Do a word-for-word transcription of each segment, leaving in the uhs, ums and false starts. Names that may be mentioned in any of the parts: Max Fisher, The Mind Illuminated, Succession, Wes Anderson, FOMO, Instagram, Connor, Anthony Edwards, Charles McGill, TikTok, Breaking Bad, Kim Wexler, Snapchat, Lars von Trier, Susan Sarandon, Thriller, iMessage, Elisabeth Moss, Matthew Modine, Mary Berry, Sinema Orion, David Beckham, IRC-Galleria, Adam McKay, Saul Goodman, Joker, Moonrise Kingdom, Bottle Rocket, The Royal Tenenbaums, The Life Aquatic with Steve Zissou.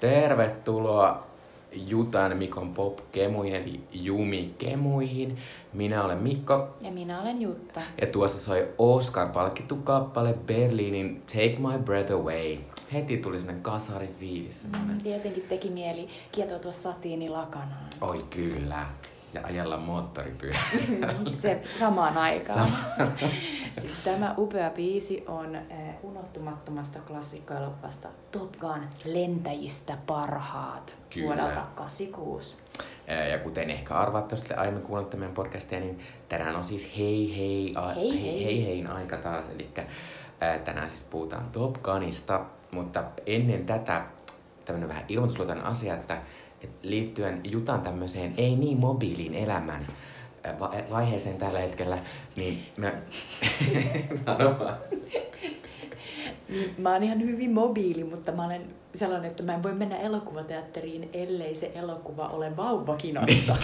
Tervetuloa Jutan Mikon Pop-kemuihin eli Jumi-kemuihin. Minä olen Mikko. Ja minä olen Jutta. Ja tuossa soi Oskar-palkittu kappale Berliinin Take My Breath Away. Heti tuli semmoinen kasari fiilis. Mm, tietenkin teki mieli kietoutua satiinilakanaan. Oi kyllä. Ja ajalla moottoripyörällä. Se samaan aikaan. Sama. Siis tämä upea biisi on unohtumattomasta klassikkoelokuvasta Top Gun lentäjistä parhaat. Kyllä. Vuodelta kahdeksankymmentäkuusi. Ja kuten ehkä arvaatte, jos olette aiemmin kuunnelleet meidän podcastia, niin tänään on siis hei hei, a- hei, hei. hei, hei heihin aika taas. Eli tänään siis puhutaan Top Gunista, mutta ennen tätä tämmöinen vähän ilmoitusluotainen asia, että Et liittyen Jutan tämmöiseen ei niin mobiilin elämän va- vaiheeseen tällä hetkellä, niin mä... Mä oon ihan hyvin mobiili, mutta mä olen sellainen, että mä en voi mennä elokuvateatteriin, ellei se elokuva ole vauvakinoissa.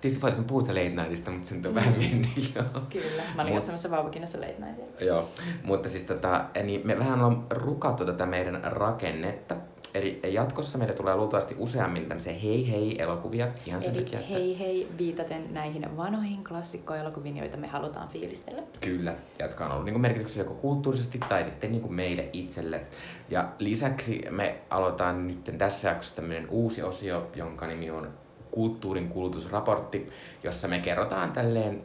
Tietysti voitaisiin puhua sitä late nightista, mutta se nyt on vähän mennyt jo. Kyllä, mä olin katsomassa vauvakinossa late nightia. Joo, mutta siis tota, niin me vähän ollaan rukattu tätä meidän rakennetta. Eli jatkossa meille tulee luultavasti useammin tämmöisiä hei hei elokuvia. Ihan sen Eli takia, että... hei hei viitaten näihin vanhoihin klassikkoelokuviin, joita me halutaan fiilistellä. Kyllä, jotka on ollut niin kuin merkityksellisiä joko kulttuurisesti tai sitten niin kuin meille itselle. Ja lisäksi me aloitetaan nyt tässä jaksossa tämmöinen uusi osio, jonka nimi on Kulttuurin kulutusraportti, jossa me kerrotaan tälleen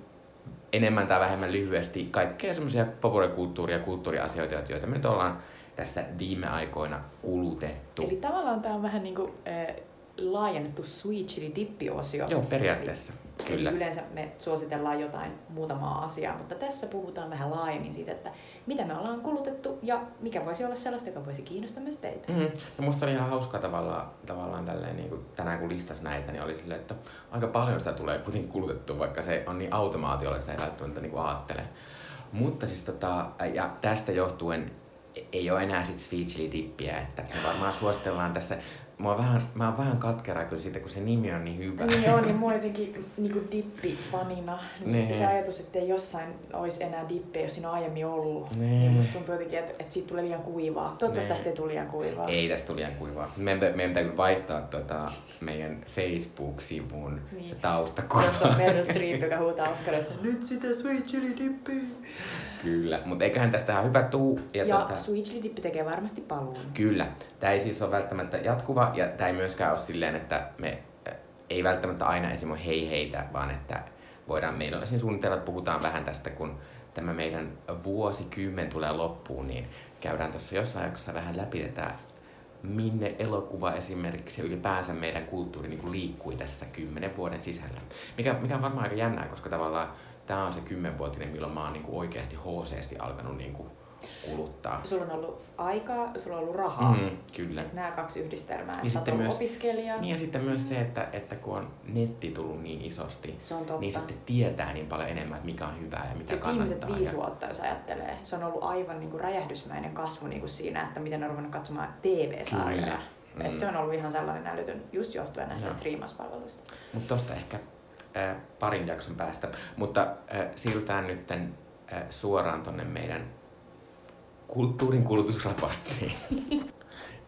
enemmän tai vähemmän lyhyesti kaikkea semmoisia populaarikulttuuria ja kulttuuriasioita, joita me nyt ollaan tässä viime aikoina kulutettu. Eli tavallaan tämä on vähän niin kuin äh, laajennettu switch eli dippi-osio. Joo, periaatteessa. Eli, kyllä. Eli yleensä me suositellaan jotain muutamaa asiaa, mutta tässä puhutaan vähän laajemmin siitä, että mitä me ollaan kulutettu ja mikä voisi olla sellaista, joka voisi kiinnostaa myös teitä. Mm-hmm. No musta oli ihan hauskaa tavallaan, tavallaan tälleen, niin kuin tänään kun listasi näitä, niin oli silleen, että aika paljon sitä tulee kuitenkin kulutettu, vaikka se on niin automaatiolla, sitä ei välttämättä niin kuin ajattele. Mutta siis tota, ja tästä johtuen ei ole enää sit switch-dippiä, että me varmaan suositellaan tässä. Mä oon vähän, mä oon vähän katkeraa kyllä siitä, kun se nimi on niin hyvä. Niin on, niin mua jotenkin niinku dippifanina. Niin se ajatus, että ei jossain olisi enää dippejä, jos siinä on aiemmin ollut. Ne. Niin musta tuntuu jotenkin, että, että siitä tulee liian kuivaa. Toivottavasti ne. Tästä ei tule liian kuivaa. Ei tästä tule liian kuivaa. Meidän, meidän pitää kyllä vaihtaa tuota meidän Facebook-sivun niin. Se taustakuva. Tuossa on Meryl Streep, joka huutaa Oscarissa, nyt sitä sweet chili dippiä. Kyllä, mutta eiköhän tästä ihan hyvä tuu. Ja, ja tuota... sweet chili dippi tekee varmasti paluun. Kyllä. Tää ei siis ole välttämättä jatkuva. Ja tämä ei myöskään ole silleen, että me ei välttämättä aina esimerkiksi hei heitä, vaan että voidaan meillä on siinä suunnitella, että puhutaan vähän tästä, kun tämä meidän vuosikymmen tulee loppuun, niin käydään tuossa jossain jaksossa vähän läpi tätä, minne elokuva esimerkiksi ja ylipäänsä meidän kulttuuri niin kuin liikkui tässä kymmenen vuoden sisällä. Mikä, mikä on varmaan aika jännää, koska tavallaan tämä on se kymmenvuotinen, milloin mä oon niin kuin oikeasti hoo see:sti alkanut niin kuin kuluttaa. Sulla on ollut aikaa, sulla on ollut rahaa. Mm, kyllä. Nämä kaksi yhdistelmää. Ja sitten myös, opiskelija. Niin ja sitten myös se, että, että kun on netti tullut niin isosti, niin sitten tietää niin paljon enemmän, että mikä on hyvää ja mitä siis kannattaa. Ihmiset viisi vuotta, jos ajattelee. Se on ollut aivan niin kuin räjähdysmäinen kasvu niin kuin siinä, että miten on ruvennut katsomaan tee vee-sarjoja. Mm. Se on ollut ihan sellainen älytön just johtuen näistä no. striimauspalveluista. Mutta tosta ehkä äh, parin jakson päästä. Mutta äh, siirrytään nyt äh, suoraan tonne meidän Kulttuurin kulutusraporttiin.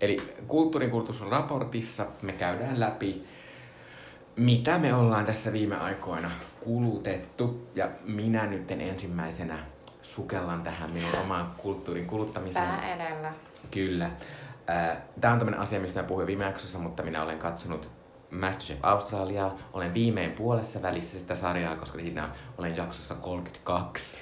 Eli kulttuurin kulutusraportissa me käydään läpi, mitä me ollaan tässä viime aikoina kulutettu. Ja minä nyt ensimmäisenä sukellan tähän minun omaan kulttuurin kuluttamiseen. Pää edellä. Kyllä. Tämä on tämmöinen asia, mistä mä puhuin viime jaksossa, mutta minä olen katsonut Masterchef Australia. Olen viimein puolessa välissä sitä sarjaa, koska siinä olen jaksossa kolmekymmentäkaksi.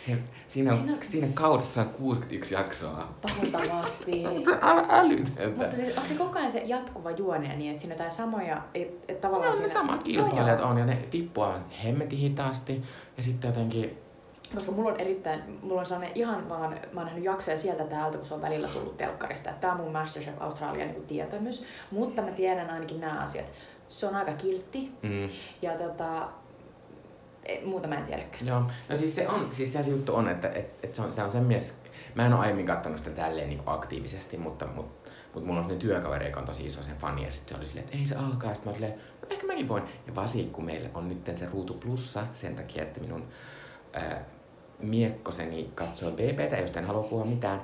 Siinä, siinä, on, siinä kaudessa on kuusikymmentäyksi jaksoa. Tahtavasti. Se on älytöntä. Mutta siis, onko se koko ajan se jatkuva juone niin, että siinä on jotain samoja... Et, et tavallaan no, siinä... ne samat kilpailijat no, on ja ne tippuvat hemmetin hitaasti ja sitten jotenkin... Koska mulla on erittäin, mulla on sellainen ihan vaan, mä oon nähnyt jaksoja sieltä täältä, kun se on välillä tullut telkkarista. Tää on mun Masterchef Australia niin tietämys, mutta mä tiedän ainakin nämä asiat. Se on aika kiltti mm. ja tota... Muuta mä en tiedäkään. Joo. No siis se on, siis se juttu on, että et, et se on, se on sen mies, mä en oo aiemmin kattonut sitä tälleen niinku aktiivisesti, mutta mut, mut mulla on sellainen työkaveri, joka on tosi iso sen fani, ja sit se oli silleen, että ei se alkaa, ja sit mä olin silleen, no ehkä mäkin voin. Ja varsinkin kun meillä on nytten se Ruutu Plussa sen takia, että minun ää, miekkoseni katsoo B B:tä, josta en halua puhua mitään,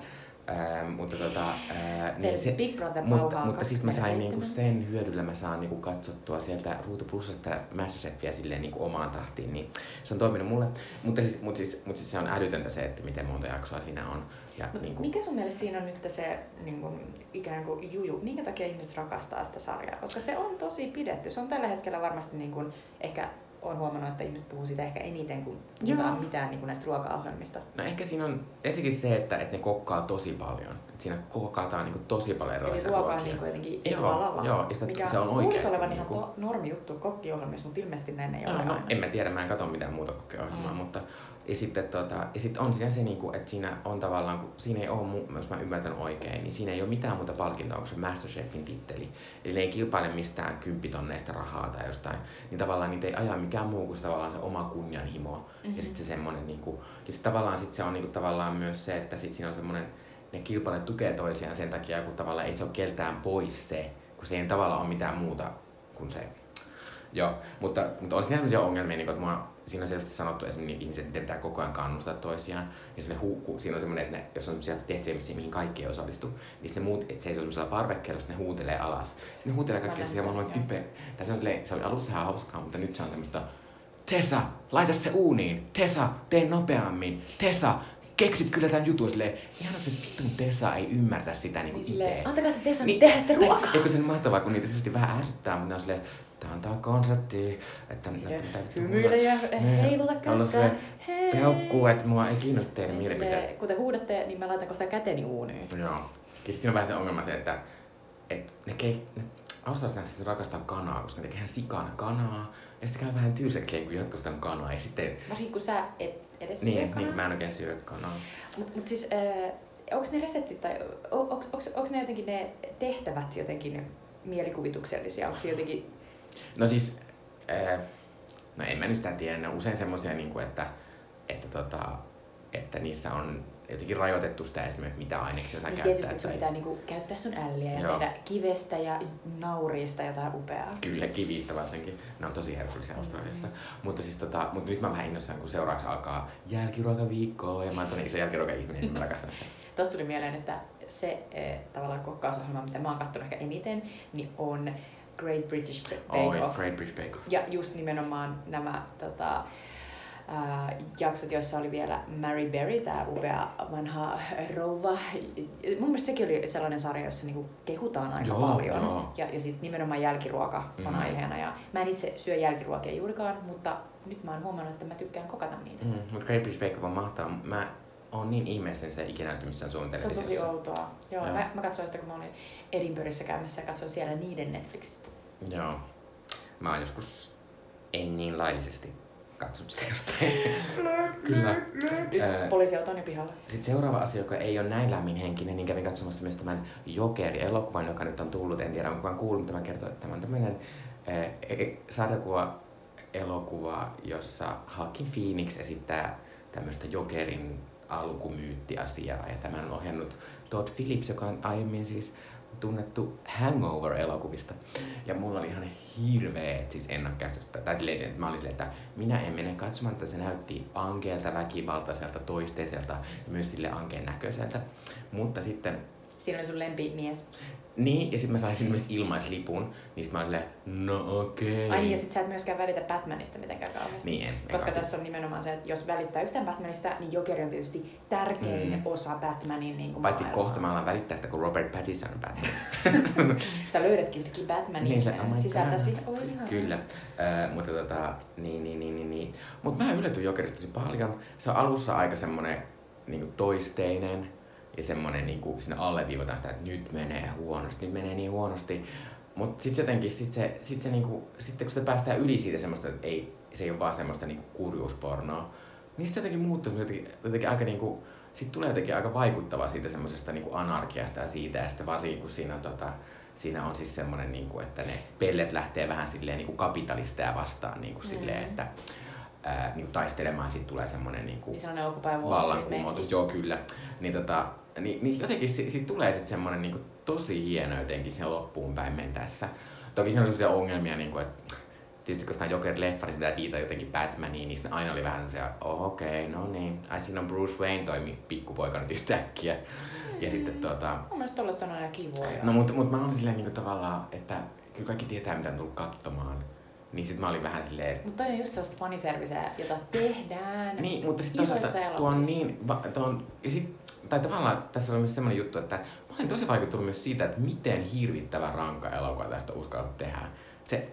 Ähm, mutta tota, äh, niin se, Big Brother mutta, mutta sitten mä sain niinku sen hyödyllä mä saan niinku katsottua sieltä Ruutu Plusasta Masterchefia silleen niinku omaan tahtiin, niin se on toiminut mulle. Mutta siis, mut siis, mut siis se on älytöntä se, että miten monta jaksoa siinä on. Ja niinku... Mikä sun mielestä siinä on nyt se niinku, ikään kuin juju? Minkä takia ihmiset rakastaa sitä sarjaa? Koska se on tosi pidetty. Se on tällä hetkellä varmasti niinku, ehkä... Olen huomannut, että ihmiset puhuu siitä ehkä eniten, kun puhutaan Joo. mitään niin kuin näistä ruoka-ohjelmista. No ehkä siinä on ensinnäkin se, että, että ne kokkaa tosi paljon. Että siinä kokataan niin kuin tosi paljon erilaisia ruokia. Eli ruoka on niin jotenkin etualalla. Joo, joo, ja sitä, mikä se on oikeasti. Mikä olevan niin kuin... ihan normijuttu kokkiohjelmissa, mutta ilmeisesti näin ei ole. No, en mä tiedä, mä en katso mitään muuta kokkiohjelmaa. Mm. Mutta... Ja sitten tota, ja sit on siinä se, niin kuin, että siinä on tavallaan, kun siinä ei ole, jos mä ymmärtän oikein, niin siinä ei ole mitään muuta palkintoa kuin se Masterchefin titteli. Eli ne ei kilpaile mistään kymppitonneista rahaa tai jostain. Niin tavallaan niitä ei aja mikään muu kuin se, tavallaan se oma kunnianhimo. Mm-hmm. Ja sitten se semmonen niin kuin, ja sit tavallaan sit se on niin kuin, tavallaan myös se, että sit siinä on semmonen, ne kilpailet tukee toisiaan sen takia, kun tavallaan ei se ole keltään pois se, kun se ei tavallaan ole mitään muuta kuin se. Joo, mutta, mutta on siinä sellaisia ongelmia, niin kuin, että mua, siinä on selvästi sanottu esimerkiksi ihmiset, että pitää koko ajan kannustaa toisiaan. Ja se huukkuu. Siinä on semmoinen, että ne, jos on sellaisia tehtäviä, mihin kaikki ei osallistu, niin sitten ne muut seisoo semmoisella parvekkeella, sitten ne huutelee alas. Sitten ne huutelee kaikkea semmoisia typeä. Tai se, on silleen, se oli alussa ihan hauskaa, mutta nyt se on semmoista Tesa, laita se uuniin! Tesa, tee nopeammin! Tesa, keksit kyllä tämän jutun! Silleen, ihan se vittu, kun Tesa ei ymmärtä sitä niin kuin itse. Antakaa se Tesa, niin tehdä sitä ruokaa! Eikö se on mahtavaa, kun niitä selvästi vähän ärsyttää, mutta ne on silleen, tää on tää konsepti, että hymyile ja heiluta kättää, hei! Peukkuu, että mua ei kiinnosta teidän mielipiteen. Kuten huudatte, niin mä laitan kohta käteni uuniin. Joo. Ja sitten on vähän se ongelma se, että et ne, ne australaiset nähtävästi rakastaa kanaa, koska ne tekee ihan sikana kanaa. Ja sitten käy vähän tylsäksi, kun jatkuu sitä kanaa. Ja sitten... Varsinkin kun sä et edes niin, syö kanaa. Niin, mä en oikein syö kanaa. Mut, mut siis, äh, onks ne reseptit tai onks, onks, onks ne jotenkin ne tehtävät jotenkin mielikuvituksellisia? Onks jotenkin... No siis, äh, no en mä nyt sitä tiedä, ne on usein semmosia, niinku, että, että, tota, että niissä on jotenkin rajoitettu sitä esimerkiksi mitä aineksia sä niin käyttää. Tietysti, että sun pitää niinku käyttää sun älliä ja Joo. tehdä kivestä ja nauriista jotain upeaa. Kyllä, kivistä varsinkin. Ne on tosi herkullisia Australiassa. Mm-hmm. Mutta, siis, tota, mutta nyt mä vähän innossaan, kun seuraavaksi alkaa jälkiruokaviikkoa ja mä oon toinen iso jälkiruokaihminen, niin mä rakastan sitä. Tuossa tuli mieleen, että se eh, tavallaan kokkausohjelma, mitä mä oon kattonut ehkä eniten, niin on Great British Bake Off. Great British Bake Off. Ja just nimenomaan nämä tota, ää, jaksot, joissa oli vielä Mary Berry, tää upea vanha rouva. Mun mielestä sekin oli sellainen sarja, jossa niinku kehutaan aika joo, paljon. Joo. Ja, ja sitten nimenomaan jälkiruoka on mm-hmm. aiheena. Ja mä en itse syö jälkiruokia juurikaan, mutta nyt mä oon huomannut, että mä tykkään kokata niitä. Mm, mutta Great British Bake Off on mahtava. Mä oon niin ihmeessä se ikinä näytty missään suun televisiossa. Se on tosi outoa. Joo, Joo. Mä, mä katsoin sitä, kun mä olin Edinburghissa käymässä ja katsoin siellä niiden Netflixistä. Joo. Mä oon joskus en niin laillisesti katsonut sitä jostain. Kyllä. Äh, Poliisiauto on jo pihalla. Sitten seuraava asia, joka ei ole näin lämminhenkinen, niin kävin katsomassa myös tämän Jokeri-elokuvan, joka nyt on tullut. En tiedä, onko vaan kuullut, mutta mä kertoo, että tämä on tämmöinen äh, sarjakuva-elokuva, jossa Joaquin Phoenix esittää tämmöistä Jokerin alkumyyttiasiaa, ja tämän on ohjannut Todd Phillips, joka on aiemmin siis tunnettu Hangover-elokuvista. Ja mulla oli ihan hirveet siis ennakkäistystä. Tai silleen, että mä olin silleen, että minä en mene katsomaan, että se näytti ankeelta, väkivaltaiselta, toisteiselta ja myös sille ankeen näköiseltä. Mutta sitten... Siinä oli sun lempimies. Niin, ja sit mä sain sinne myös ilmaislipun, niin sit mä olin silleen, no okei. Okay. Ai niin, ja sit sä et myöskään välitä Batmanista mitenkään kauheasti. Niin en, en Koska kauheasti. Tässä on nimenomaan se, että jos välittää yhtään Batmanista, niin Jokeri on tietysti tärkein mm. osa Batmanin niin kuin paitsi maailmaa. Kohta mä alan välittää sitä, kun Robert Pattinson on Batman. Sä löydätkin yhtäkin Batmanin niin, oh sisältäsi. Oi ihan. Kyllä, äh, mutta tota, niin, niin, niin, niin, niin. Mut mä yllätyin Jokerista tosi paljon. Se on alussa aika semmonen niin toisteinen. Ja semmonen niinku, sinne alleviivataan sitä, että nyt menee huonosti, nyt menee niin huonosti. Mut sit jotenkin, sit se, sit se niinku, sitten kun sitä päästään yli siitä semmoista, että ei, se ei oo vaan semmoista niinku kurjuuspornoa, niin se jotenkin muuttuu, jotenkin, jotenkin aika niinku, sit tulee jotenkin aika vaikuttavaa siitä semmosesta niinku anarkiasta ja siitä, ja sitten varsinkin kun siinä on tota, siinä on siis semmonen niinku, että ne pellet lähtee vähän silleen niinku kapitalisteja vastaan niinku mm. silleen, että ää, niinku taistelemaan, sit tulee semmonen niinku vallankumoutus, joo kyllä, niin tota, Niin, niin jotenkin siitä tulee sitten semmoinen niinku tosi hieno jotenkin siihen loppuun päin mentäessä. Toki siinä on sellaisia ongelmia, niinku, että tietysti koska nämä Joker-leffari, se pitää viitata jotenkin Batmaniin, niin aina oli vähän se, oh, okei, okay, no niin. Ai siinä on Bruce Wayne toimi pikkupoika nyt yhtäkkiä. Mm. Ja sitten tuota... Mun mielestä tollaista on aina kivoa. No mutta mut mä olin silleen niin tavallaan, että kyllä kaikki tietää mitä on tullut katsomaan. Niin sit mä olin vähän silleen... Mutta toi on just sellaista faniserviseä, jota tehdään niin, mutta sit isoissa elokuvissa. Niin, tuon, ja sit, tai tavallaan tässä on myös semmoinen juttu, että mä olin tosi vaikuttunut myös siitä, että miten hirvittävän ranka elokuva tästä uskalla tehdä. Se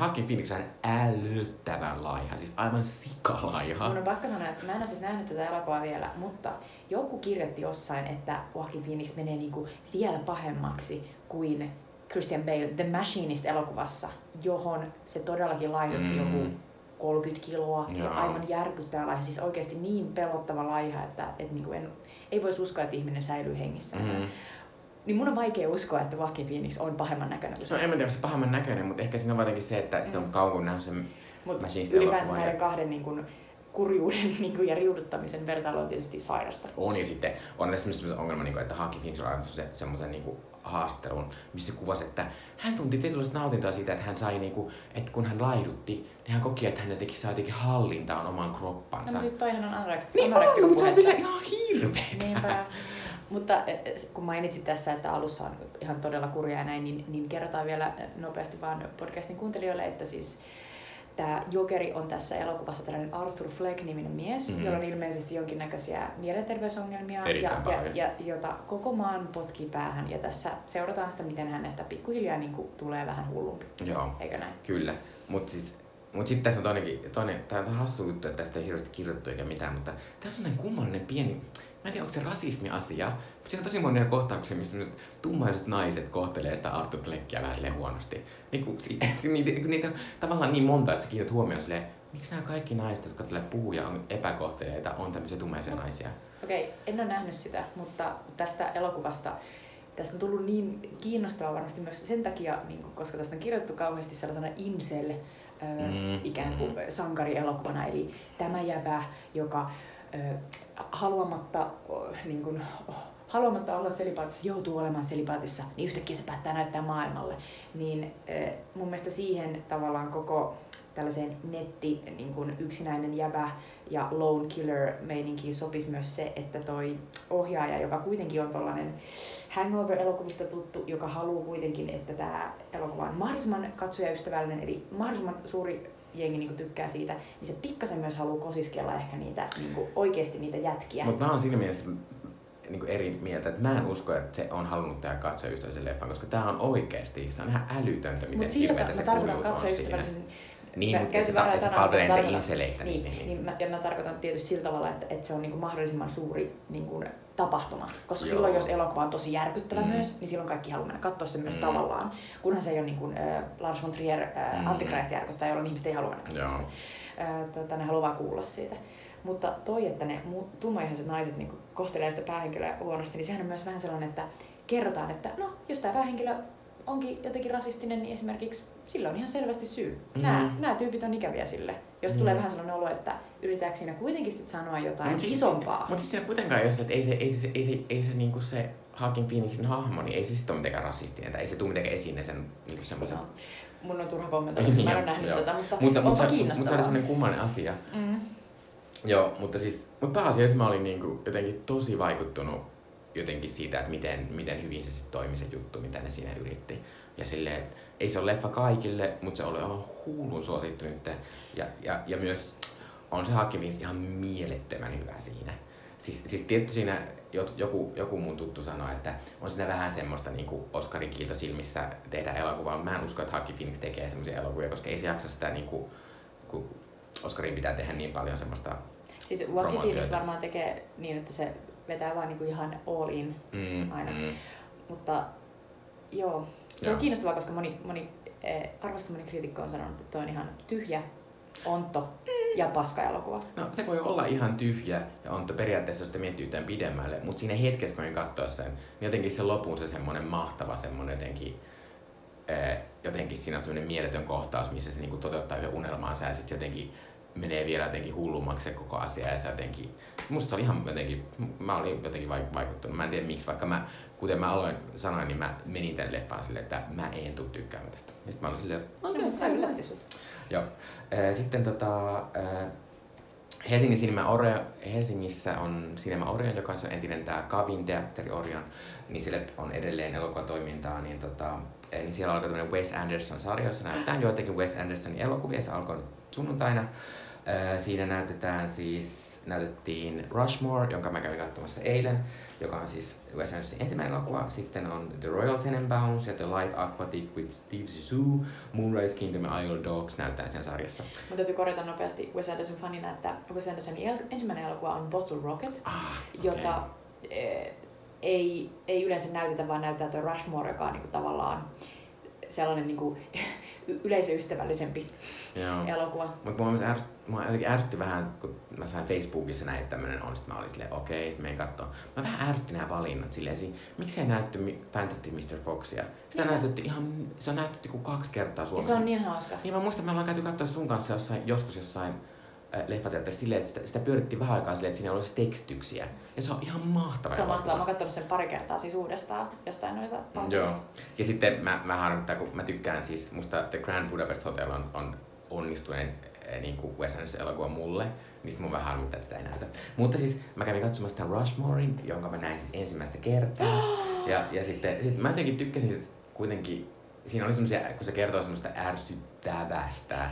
Joaquin Phoenix on älyttävän laiha, siis aivan sikalaiha. Mun on pakko sanoa, että mä en ole siis nähnyt tätä elokuvaa vielä, mutta joku kirjoitti jossain, että Joaquin Phoenix menee niinku vielä pahemmaksi kuin Christian Bale The Machinist-elokuvassa, johon se todellakin laihdutti mm. joku kolmekymmentä kiloa ja aivan järkyttävä laiha. Siis oikeasti niin pelottava laiha, että et niinku en, ei voisi uskoa, että ihminen säilyy hengissä. Mm. Niin mun on vaikea uskoa, että Joaquin Phoenix on pahemman näköinen. No en mä tiedä, se pahemman näköinen, mutta ehkä siinä on jotenkin se, että sitä on mm. kauan nähnyt sen Machinist-elokuvan. Ylipäänsä näiden kahden niin kun, kurjuuden niin kun, ja riuduttamisen vertailu on tietysti sairasta. On ja sitten on tässä sellainen ongelma, niin kun, että Joaquin Phoenix on aina se, semmoisen niin kun, haastattelun, missä kuvasi, että hän tunti tietynlaista nautintoa siitä, että hän sai niinku, että kun hän laidutti, niin hän koki, että hän jotenkin saa jotenkin hallintaan oman kroppansa. No siis toihan on anorektipuhetta. Niin on, mutta se on silleen ihan hirveetä. Niinpä. Mutta kun mainitsit tässä, että alussa on ihan todella kurjaa ja näin, niin, niin kerrotaan vielä nopeasti vaan podcastin kuuntelijoille, että siis tämä Jokeri on tässä elokuvassa tällainen Arthur Fleck-niminen mies, mm-hmm. jolla on ilmeisesti jonkinnäköisiä mielenterveysongelmia, ja, ja, ja, jota koko maan potkii päähän. Ja tässä seurataan sitä, miten hänestä pikkuhiljaa niin kuin, tulee vähän hullumpi. Joo, eikö näin? Kyllä. Mutta siis, mut sitten tässä on toinenkin, toinen, tämä on hassu juttu, että tästä ei hirveästi kirjoittu eikä mitään, mutta tässä on näin kummallinen pieni, mä en tiedä, onko se rasismiasia, mutta siinä on tosi monia kohtauksia, missä tummaiset naiset kohtelee sitä Arthur Fleckia vähän silleen huonosti. Niin kun, si, niitä, niitä tavallaan niin monta, että sä kiinnität huomioon silleen, miksi nämä kaikki naiset, jotka tulee puhuu ja on epäkohteleita, on tämmöisiä tummaisia naisia? Okei, okay, en ole nähnyt sitä, mutta tästä elokuvasta, tästä on tullut niin kiinnostavaa varmasti myös sen takia, niin kun, koska tästä on kirjoittu kauheasti sellaisena incel mm, ikään kuin mm. sankarielokuvana, eli tämä jäbä, joka haluamatta, niin kun, haluamatta olla selipaatissa, joutuu olemaan selipaatissa, niin yhtäkkiä se päättää näyttää maailmalle. Niin mun mielestä siihen tavallaan koko tällaiseen netti niin kun yksinäinen jäbä ja lone killer meininkiin sopisi myös se, että toi ohjaaja, joka kuitenkin on tollainen hangover-elokuvista tuttu, joka haluaa kuitenkin, että tää elokuva on mahdollisimman katsojaystävällinen, eli mahdollisimman suuri jengi niinku tykkää siitä, niin se pikkasen myös haluu kosiskella ehkä niitä niinku oikeesti niitä jätkiä. Mutta mä oon siinä mielessä niinku eri mieltä, että mä en usko, että se on halunnut tehdä katsojaystävällisen leffan, koska tää on oikeesti, se on ihan älytöntä, miten hirveetä se kurjuus on siinä. Niin, mutta se palvelee niitä inseleitä. Niin, niin, niin, niin. Mä, ja mä tarkoitan tietysti sillä tavalla, että, että se on niinku mahdollisimman suuri niinku tapahtuma. Koska Joo. silloin, jos elokuva on tosi järkyttävä mm. myös, niin silloin kaikki haluaa mennä katsoa sen myös mm. tavallaan. Kunhan se ei ole niin kuin, äh, Lars von Trier äh, mm. Antikraista järkyttää, jolloin ihmiset ei halua mennä katsoa sitä. Äh, tota, ne haluaa kuulla siitä. Mutta toi, että ne tummaiset naiset niin kohtelee sitä päähenkilöä huonosti, niin sehän on myös vähän sellainen, että kerrotaan, että no, jos tämä päähenkilö onkin jotenkin rasistinen, niin esimerkiksi sillä on ihan selvästi syy. Nämä, mm. nämä tyypit on ikäviä sille. Jos mm. tulee vähän sellainen olo, että yritetäänkö siinä kuitenkin sit sanoa jotain mut siis, isompaa. Mutta siis siinä kuitenkaan, jos ei se, ei se, ei se, ei se, niinku se Joaquin Phoenixin hahmo, niin ei se sitten ole mitenkään rasistinen. Tai ei se tule mitenkään esiin sen niinku semmoiset... No. Mun on turha kommentoida, koska mä en ole nähnyt joo. tätä, mutta, mutta onpa kiinnostavaa. Mutta se on semmoinen kummanen asia. Mm. Joo, mutta siis mutta pääasiassa mä olin niinku jotenkin tosi vaikuttunut jotenkin siitä, että miten, miten hyvin se sitten toimi se juttu, mitä ne siinä yritti. Ja silleen, ei se ole leffa kaikille, mutta se oli ihan hullun suosittu nyt. Ja, ja, ja myös on se Joaquin ihan mielettömän hyvä siinä. Siis, siis tietty siinä joku, joku mun tuttu sanoi, että on siinä vähän semmoista niinku Oskarin kiilto silmissä tehdä elokuvaa. Mä en usko, että Joaquin tekee semmoisia elokuvia, koska ei se jaksa sitä niinku, kun Oskarin pitää tehdä niin paljon semmoista. Siis Joaquin varmaan tekee niin, että se vetää vaan niinku ihan all in mm, aina. Mm. Mutta joo. Se on kiinnostavaa, koska moni, moni eh, arvostamani kriitikko on sanonut, että toi on ihan tyhjä, onto mm. ja paska-elokuva. No se voi olla ihan tyhjä ja onto periaatteessa, jos sitä miettii yhtään pidemmälle, mutta siinä hetkessä, kun olin katsoa sen, niin jotenkin se lopun se semmoinen mahtava semmoinen jotenkin, eh, jotenkin siinä on semmoinen mieletön kohtaus, missä se niinku toteuttaa yhden unelmaansa ja sitten jotenkin menee vielä jotenkin hullummaksi se koko asia ja se jotenkin, musta se oli ihan jotenkin, mä olin jotenkin vaikuttunut, mä en tiedä miksi, vaikka mä, kuten mä aloin sanoin, niin mä menin tän leffaan silleen, että mä en tuu tykkäämään tästä. Ja sit mä olin silleen, okei, sä yllätti sut. Joo. Sitten tota, Helsingin Sinema Orion, Helsingissä on Sinema Orion, joka on entinen tää Kavin teatteri Orion, niin sille on edelleen elokuvatoimintaa, niin tota, niin siellä alkoi tämmönen Wes Anderson-sarja, jossa näytetään joitakin Wes Andersonin elokuvia, se alkoi sunnuntaina. Siinä näytetään siis, näytettiin Rushmore, jonka mä kävin katsomassa eilen, joka on siis Wes Andersonin ensimmäinen elokuva. Sitten on The Royal Tenenbaums ja The Life Aquatic with Steve Zissou, Moonrise Kingdom ja Isle of Dogs näytetään siinä sarjassa. Mä täytyy korjata nopeasti Wes Anderson fanina, että Wes Andersonin ensimmäinen elokuva on Bottle Rocket, ah, okay. jota e- ei, ei yleensä näytetä, vaan näyttää tuo Rushmore, joka on niinku tavallaan sellainen niinku yleisöystävällisempi Joo. elokuva. Mutta mua jotenkin ärsytti vähän, kun mä sain Facebookissa näin, että tämmönen on, sit mä olin silleen okei, okay, menen kattoo. Mä vähän ärsytti nää valinnat silleen, miksei näytty Fantastic Mr Foxia? Sitä näytetty ihan, se on näytetty kuin kaksi kertaa Suomessa. Ja se on niin hauska. Niin mä muistan, me ollaan käyty katsoa sun kanssa jossain, joskus jossain leffateatterissa silleen, että sitä, sitä pyörittiin vähän aikaa silleen, että siinä olisi tekstyksiä. Ja se on ihan mahtavaa. Se on mahtavaa. Mä oon katsonut sen pari kertaa siis uudestaan jostain noita palveluista. Joo. Ja sitten mä, mä harmittaa, kun mä tykkään siis, musta The Grand Budapest Hotel on, on onnistuneen niin kuin Wes Anderson-elokuva mulle. Niin mun vähän harmittaa, että sitä ei näytä. Mutta siis mä kävin katsomassa sitä Rushmorein, jonka mä näin siis ensimmäistä kertaa. ja, ja sitten sit mä jotenkin tykkäsin, että kuitenkin siinä oli semmosia, kun se kertoo semmoista ärsyttävästä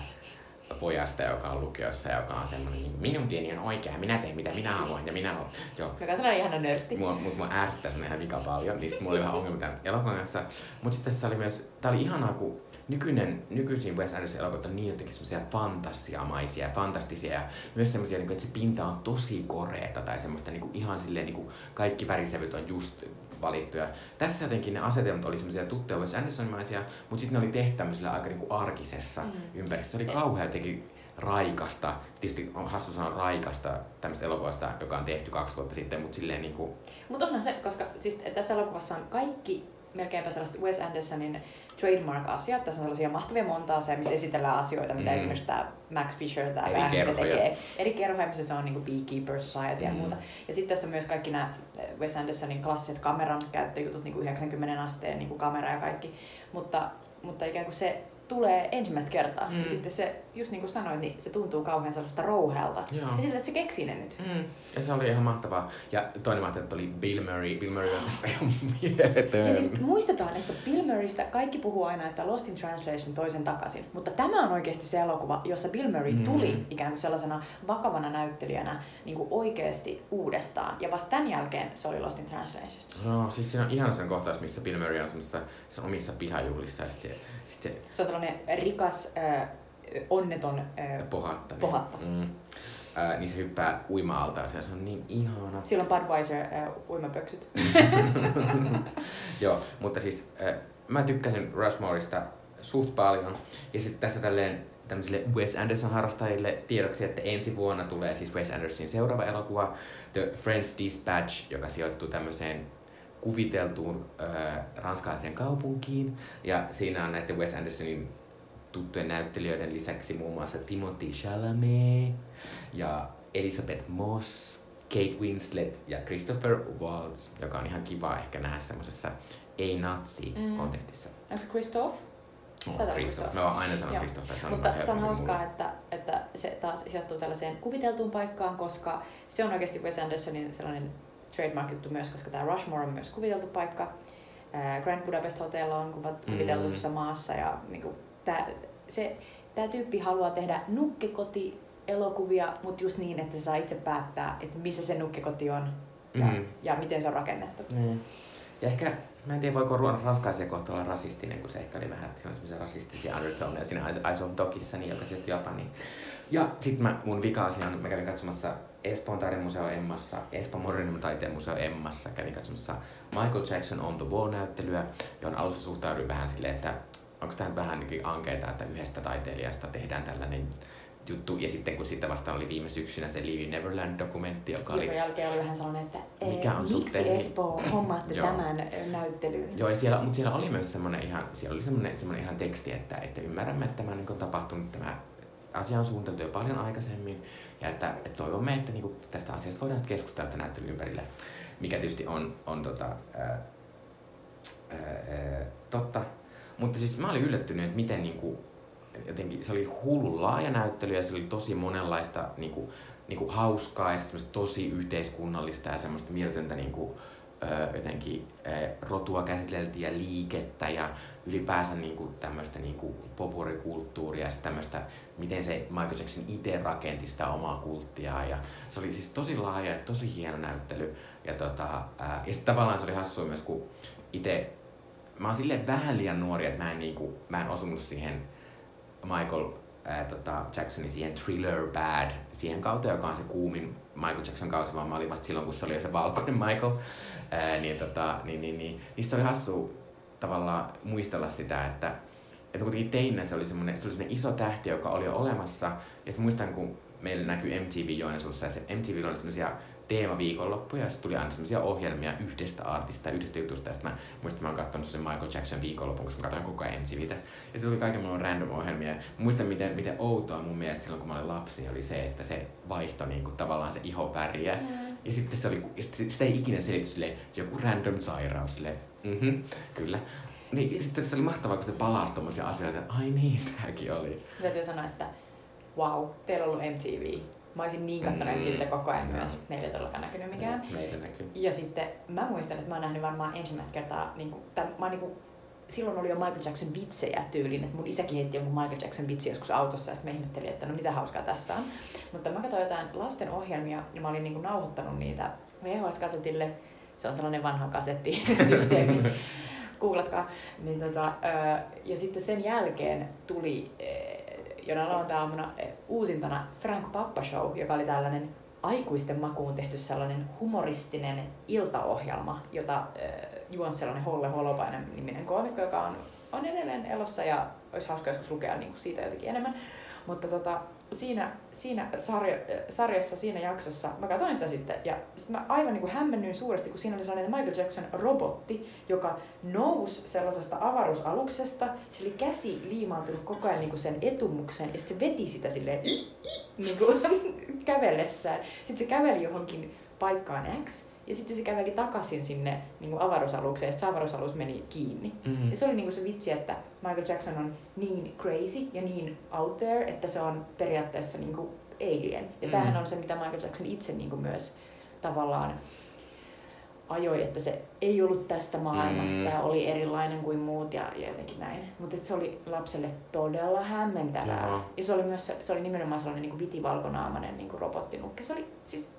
pojasta, joka on lukiossa ja joka on semmoinen, niin minun tieni on oikea, minä teen mitä minä haluan ja minä haluan. Joo. Joka on ihana nörtti. Mua, mut mua ärsyttää semmoinen ihan vika paljon, niin sit mulla oli vähän ongelma tämän elokuvan kanssa. Mut sit tässä oli myös, tää oli ihanaa, kun nykyinen, nykyisin Wes Anderson elokuvat on niin jotenkin semmoisia fantasiamaisia ja fantastisia ja myös semmoisia, että se pinta on tosi koreeta tai semmoista niin kuin ihan silleen niin kuin kaikki värisävyt on just valittuja. Tässä jotenkin ne asetelmat oli semmoisia tuttuja Wes Anderson-maisia, mutta sitten ne oli tehty tämmöisellä aika niinku arkisessa mm. ympäristössä. Se oli kauhean jotenkin raikasta, tietysti on hassu sanoa raikasta tämmöistä elokuvasta, joka on tehty kaksi vuotta sitten, mutta silleen niinku... Mutta onhan se, koska siis tässä elokuvassa on kaikki melkeinpä sellaiset Wes Andersonin trademark-asiat. Tässä on sellaisia mahtavia monta asiaa, missä esitellään asioita, mitä mm. esimerkiksi tämä Max Fisher, tämä Batman tekee. Eri kerhoja, missä se on niin kuin Beekeeper Society ja mm. muuta. Ja sitten tässä on myös kaikki nämä Wes Andersonin klassiset kameran käyttöjutut, niin kuin yhdeksänkymmentä asteen niin kuin kamera ja kaikki. Mutta, mutta ikään kuin se tulee ensimmäistä kertaa. Mm. Ja sitten se, just niin kuin sanoit, niin se tuntuu kauhean sellaista rouheelta. Ja siltä, että se keksii ne nyt. Mm. Ja se oli ihan mahtavaa. Ja toinen mahtava oli Bill Murray. Bill Murray on tässä ihan mieletön. Ja siis muistetaan, että Bill Murraystä kaikki puhuu aina, että Lost in Translation toisen takaisin. Mutta tämä on oikeasti se elokuva, jossa Bill Murray tuli mm. ikään kuin sellaisena vakavana näyttelijänä niin kuin oikeasti uudestaan. Ja vasta tämän jälkeen se oli Lost in Translation. No, siis siinä on ihan sellainen kohtaus, missä Bill Murray on sen omissa pihajuhlissa. Sit se, sit se... se on rikas, äh, onneton äh, pohatta. pohatta. Mm. Äh, niin se hyppää uima-altaaseen, se on niin ihana. Sillä on Budweiser äh, uimapöksyt. Joo, mutta siis äh, mä tykkäsin Rushmoresta suht paljon. Ja sitten tässä tälleen tämmöisille Wes Anderson-harrastajille tiedoksi, että ensi vuonna tulee siis Wes Andersonin seuraava elokuva The French Dispatch, joka sijoittuu tämmöiseen kuviteltuun äh, ranskalaiseen kaupunkiin. Ja siinä on näiden Wes Andersonin tuttujen näyttelijöiden lisäksi muun muassa Timothée Chalamet ja Elisabeth Moss, Kate Winslet ja Christopher Waltz, joka on ihan kiva ehkä nähdä semmoisessa ei-natsi-kontekstissa. Mm. Onko Christoph? No, Christoph. Christoph. No, aina sanon Christoph. Mutta se on hauskaa, että, että se taas sijoittuu tällaiseen kuviteltuun paikkaan, koska se on oikeasti Wes Andersonin sellainen trademark-juttu myös, koska tämä Rushmore on myös kuviteltu paikka. Grand Budapest Hotel on kuviteltu mm. maassa ja niin kuin, Tää, se, tää tyyppi haluaa tehdä nukkikoti-elokuvia, mutta just niin, että se saa itse päättää, että missä se nukkikoti on ja, mm. ja miten se on rakennettu. Mm. Ja ehkä, mä en tiedä, voiko ranskaisia kohta olla rasistinen, kun se ehkä oli vähän semmoisia rasistisia undertoneja siinä Isle of Dogissa, niin, joka sieltä Japaniin. Ja sit mä, mun vika-asia on, että mä kävin katsomassa Espoon taidemuseo Emmassa, Espoon Modernin taiteen museo Emmassa, kävin katsomassa Michael Jackson on the Wall-näyttelyä, johon alussa suhtauduin vähän silleen, että onko tämä vähän ankeita, että yhdestä taiteilijasta tehdään tällainen juttu. Ja sitten kun siitä vastaan oli viime syksynä se Leaving Neverland-dokumentti, joka oli... Joka jälkeen oli vähän sellainen, että mikä on miksi suhteen... Espoo hommaatte tämän näyttelyyn? Joo, siellä, mutta siellä oli myös semmoinen ihan, siellä oli semmoinen, semmoinen ihan teksti, että, että ymmärrämme, että tämä on niin tapahtunut tämä asia on suunniteltu jo paljon aikaisemmin ja että, että toivomme, että niin kuin, tästä asiasta voidaan keskustella näyttelyn ympärillä, mikä tietysti on, on tota, ää, ää, totta. Mutta siis mä olin yllättynyt, että miten niin kuin, jotenkin, se oli hullun laaja näyttely ja se oli tosi monenlaista niin kuin, niin kuin hauskaa ja tosi yhteiskunnallista ja semmoista mieltöntä niin kuin, Öö, jotenkin öö, rotua käsiteltiin ja liikettä ja ylipäänsä niinku tämmöistä niinku popurikulttuuria ja tämmöistä, miten se Michael Jackson itse rakenti sitä omaa kulttiaan ja se oli siis tosi laaja ja tosi hieno näyttely ja tota, ää, ja sit tavallaan se oli hassua myös, kun itse mä oon silleen vähän liian nuori, että mä en, niinku, mä en osunut siihen Michael ää, tota, Jacksonin siihen Thriller Bad siihen kautta, joka on se kuumin Michael Jackson kausi, vaan mä olin vasta silloin, kun se oli jo se valkoinen Michael. Ää, niin, tota, niin, niin, niin, niin se oli hassua tavallaan muistella sitä, että, että kuitenkin teinä se oli semmoinen iso tähti, joka oli jo olemassa. Ja muistan, kun meillä näkyi M T V Joensuussa ja se M T V oli semmoisia teemaviikonloppuja, ja tuli aina semmoisia ohjelmia yhdestä artista, yhdestä jutusta. Ja mä muistan, että mä oon kattonut sen Michael Jackson viikonlopun, koska mä katsoin koko ajan M T V:tä. Ja sitten oli kaiken maailman random ohjelmia. Muistan, miten, miten outoa mun mielestä silloin, kun mä olin lapsi, oli se, että se vaihtoi niinku tavallaan se ihoväriä. Mm. Ja sitten se oli, sitä ei ikinä selity silleen, joku random sairaus, silleen, mhm, kyllä. Niin, siis... Sitten se oli mahtavaa, kun se palasi tommosia asioita, että ai niin, tääkin oli. Täytyy sanoa, että wow, teillä on ollut M T V. Mä olisin niin kattonut mm-hmm. siltä koko ajan no. myös. Meillä ei todellakaan näkynyt mikään. No, meillä näkyy. Ja sitten mä muistan, että mä oon nähnyt varmaan ensimmäistä kertaa, niin kuin, tai, mä, niin kuin, silloin oli jo Michael Jackson vitsejä tyyliin, että mun isäkin heitti jonkun Michael Jackson vitsi joskus autossa ja sitten mä ihmettelin, että no mitä hauskaa tässä on. Mutta mä katsoin jotain lasten ohjelmia ja mä olin niin kuin nauhoittanut niitä V H S-kasetille. Se on sellainen vanha kasettisysteemi. Googlatkaa. Niin, tota, ja sitten sen jälkeen tuli jona lauantai-aamuna uusintana Frank Pappa Show, joka oli tällainen aikuisten makuun tehty sellainen humoristinen iltaohjelma, jota äh, juonsi sellainen Holle Holopainen-niminen koomikko, joka on, on edelleen elossa ja olisi hauska joskus lukea niin kuin siitä jotenkin enemmän. Mutta tota, siinä, siinä sarjo, äh, sarjassa, siinä jaksossa, mä katsoin sitä sitten ja sit mä aivan niin kuin hämmennyin suuresti, kun siinä oli sellainen Michael Jackson-robotti, joka nousi sellaisesta avaruusaluksesta, se oli käsi liimaantunut koko ajan niin kuin sen etumukseen ja sit se veti sitä silleen niin kuin, kävellessään. Sitten se käveli johonkin paikkaan X ja sitten se käveli takaisin sinne niin kuin avaruusalukseen ja sitten se avaruusalus meni kiinni. Mm-hmm. Ja se oli niin kuin se vitsi, että Michael Jackson on niin crazy ja niin out there, että se on periaatteessa niin kuin alien. Ja mm-hmm. tämähän on se, mitä Michael Jackson itse niin kuin myös tavallaan ajoi, että se ei ollut tästä maailmasta, mm-hmm. tämä oli erilainen kuin muut ja jotenkin näin. Mutta se oli lapselle todella hämmentävää. Jaha. Ja se oli, myös, se oli nimenomaan sellainen niin kuin vitivalkonaamainen niin kuin robottinukki. Se oli siis...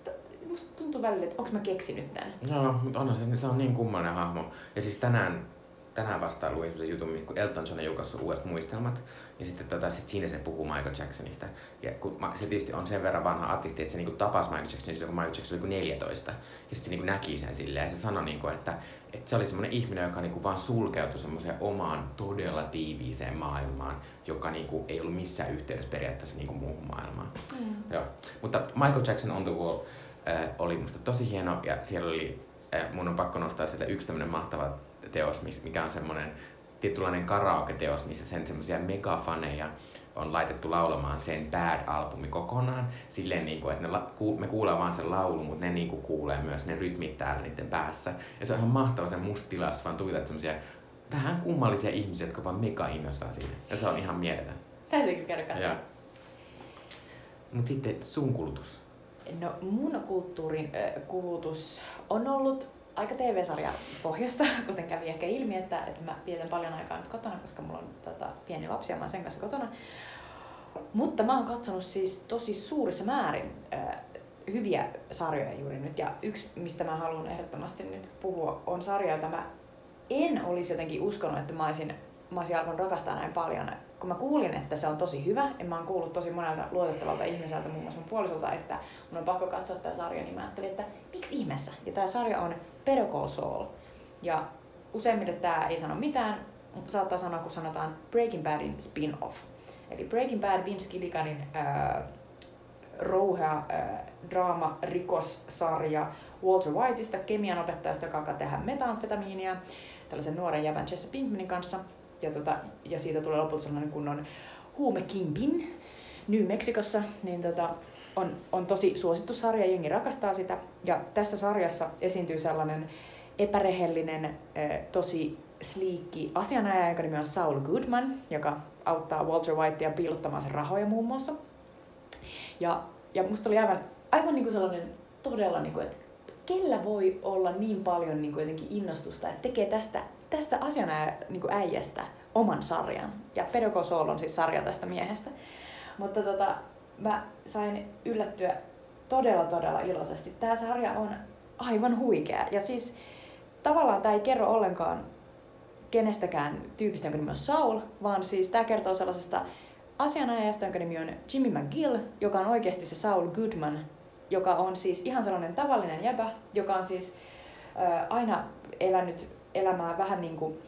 Musta tuntuu välillä, että onko mä keksinyt tän? Joo, mutta onhan se, se on niin kummallinen hahmo. Ja siis tänään, tänään vastaan luin semmoisen jutun, kun Elton John on julkaissut uudet muistelmat. Ja sitten tota, sit siinä se puhuu Michael Jacksonista. Ja kun mä, se tietysti on sen verran vanha artisti, että se niinku tapasi Michael Jacksonin silloin, kun Michael Jackson oli neljätoista. Ja sitten se niinku näki sen silleen. Ja se sanoi, niinku, että, että se oli semmoinen ihminen, joka niinku vaan sulkeutui semmoiseen omaan todella tiiviiseen maailmaan, joka niinku ei ollut missään yhteydessä periaatteessa niinku muuhun maailmaan. Mm. Joo. Mutta Michael Jackson on the Wall. Äh, oli musta tosi hieno ja siellä oli, äh, mun on pakko nostaa sieltä yksi tämmönen mahtava teos, mikä on semmonen tietynlainen karaoke-teos, missä sen semmosia megafaneja on laitettu laulamaan sen Bad-albumi kokonaan. Silleen niinku, että ne la- ku- me kuullaan vaan sen laulu, mutta ne niinku kuulee myös, ne rytmit täällä niiden päässä. Ja se on ihan mahtava se musta tilaus, vaan tuitat semmosia vähän kummallisia ihmisiä, jotka vaan mega innoissaan siitä. Ja se on ihan mieletön. Täytyykö käydä katsomaan? Mut sitten sun kulutus. No mun kulttuurin äh, kulutus on ollut aika T V-sarjan pohjasta, kuten kävi ehkä ilmi, että, että mä vietän paljon aikaa nyt kotona, koska mulla on tota, pieni lapsi ja mä oon sen kanssa kotona. Mutta mä oon katsonut siis tosi suurissa määrin äh, hyviä sarjoja juuri nyt. Ja yksi, mistä mä haluan ehdottomasti nyt puhua, on sarja, jota mä en olisi jotenkin uskonut, että mä olisin, mä olisin alkanut rakastaa näin paljon. Kun mä kuulin, että se on tosi hyvä, ja mä oon kuullut tosi monelta luotettavalta ihmiseltä, muun muassa mun puolisolta, että mun on pakko katsoa tää sarja, niin mä ajattelin, että miksi ihmeessä? Ja tää sarja on Better Call Saul. Ja useimmille tää ei sano mitään, saattaa sanoa, kun sanotaan Breaking Badin spin-off. Eli Breaking Bad, Vince Gilliganin äh, rouhea äh, draama, rikossarja Walter Whiteista, kemianopettajasta, joka alkaa tehdä metanfetamiinia tällaisen nuoren jävän Jesse Pinkmanin kanssa. Ja, tota, ja siitä tulee lopulta sellainen kunnon huume Kingpin, New Mexicossa, niin tota, on, on tosi suosittu sarja, jengi rakastaa sitä. Ja tässä sarjassa esiintyy sellainen epärehellinen, tosi sliikki asianajaja, joka nimi on Saul Goodman, joka auttaa Walter Whitea piilottamaan sen rahoja muun muassa. Ja, ja musta oli aivan, aivan niinku sellainen todella, niinku, että kellä voi olla niin paljon niinku jotenkin innostusta, että tekee tästä, tästä asianajaja niinku äijästä oman sarjan. Ja Pedro Soul on siis sarja tästä miehestä. Mutta tota, mä sain yllättyä todella todella iloisesti. Tää sarja on aivan huikea. Ja siis tavallaan tää ei kerro ollenkaan kenestäkään tyypistä, jonka nimi on Saul, vaan siis tää kertoo sellaisesta asianajajasta, jonka nimi on Jimmy McGill, joka on oikeasti se Saul Goodman, joka on siis ihan sellainen tavallinen jäbä, joka on siis äh, aina elänyt elämää vähän niin kuin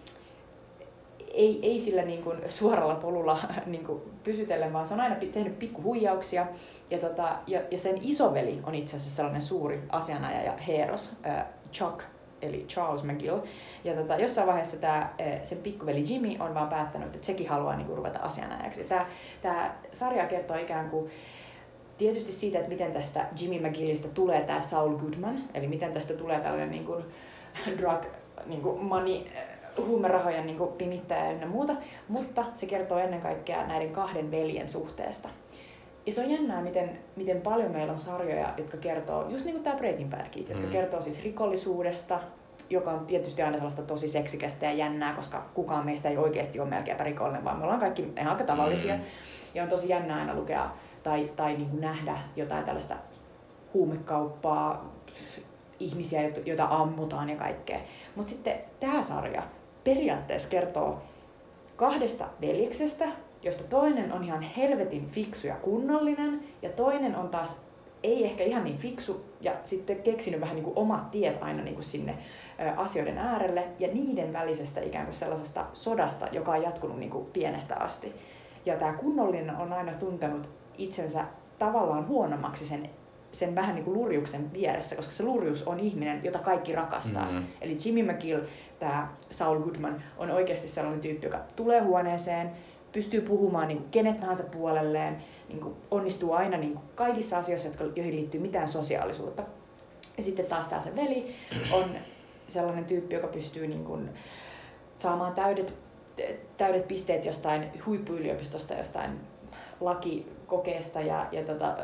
ei, ei sillä niin kuin suoralla polulla niin kuin pysytellen, vaan se on aina tehnyt pikkuhuijauksia. Ja, tota, ja, ja sen isoveli on itse asiassa sellainen suuri asianajaja ja heeros, äh, Chuck, eli Charles McGill. Ja tota, jossain vaiheessa tää, sen pikkuveli Jimmy on vaan päättänyt, että sekin haluaa niinku ruveta asianajajaksi. Tää, tää sarja kertoo ikään kuin tietysti siitä, että miten tästä Jimmy McGillistä tulee tää Saul Goodman, eli miten tästä tulee tällainen niinku drug, niinku money, huumerahojen niinku pimittäjä ynnä muuta, mutta se kertoo ennen kaikkea näiden kahden veljen suhteesta. Ja se on jännää, miten, miten paljon meillä on sarjoja, jotka kertoo, just niin kuin tämä Breaking Badkin, jotka mm-hmm. kertoo siis rikollisuudesta, joka on tietysti aina sellaista tosi seksikästä ja jännää, koska kukaan meistä ei oikeasti ole melkeinpä rikollinen, vaan me ollaan kaikki ihan aika tavallisia. Mm-hmm. Ja on tosi jännää aina lukea tai, tai niin kuin nähdä jotain tällaista huumekauppaa, ihmisiä, joita ammutaan ja kaikkea. Mutta sitten tämä sarja periaatteessa kertoo kahdesta veljeksestä, josta toinen on ihan helvetin fiksu ja kunnollinen, ja toinen on taas ei ehkä ihan niin fiksu, ja sitten keksinyt vähän niin kuin omat tiet aina niin kuin sinne ö, asioiden äärelle, ja niiden välisestä ikään kuin sellaisesta sodasta, joka on jatkunut niin kuin pienestä asti. Ja tämä kunnollinen on aina tuntenut itsensä tavallaan huonommaksi sen, sen vähän niin kuin lurjuksen vieressä, koska se lurjus on ihminen, jota kaikki rakastaa. Mm-hmm. Eli Jimmy McGill, tämä Saul Goodman, on oikeasti sellainen tyyppi, joka tulee huoneeseen, pystyy puhumaan niin kuin kenet tahansa puolelleen, niin kuin onnistuu aina niin kuin kaikissa asioissa, jotka, joihin liittyy mitään sosiaalisuutta. Ja sitten taas tää se veli on sellainen tyyppi, joka pystyy niin kuin saamaan täydet, täydet pisteet jostain huippuyliopistosta, jostain lakikokeesta ja, ja tota,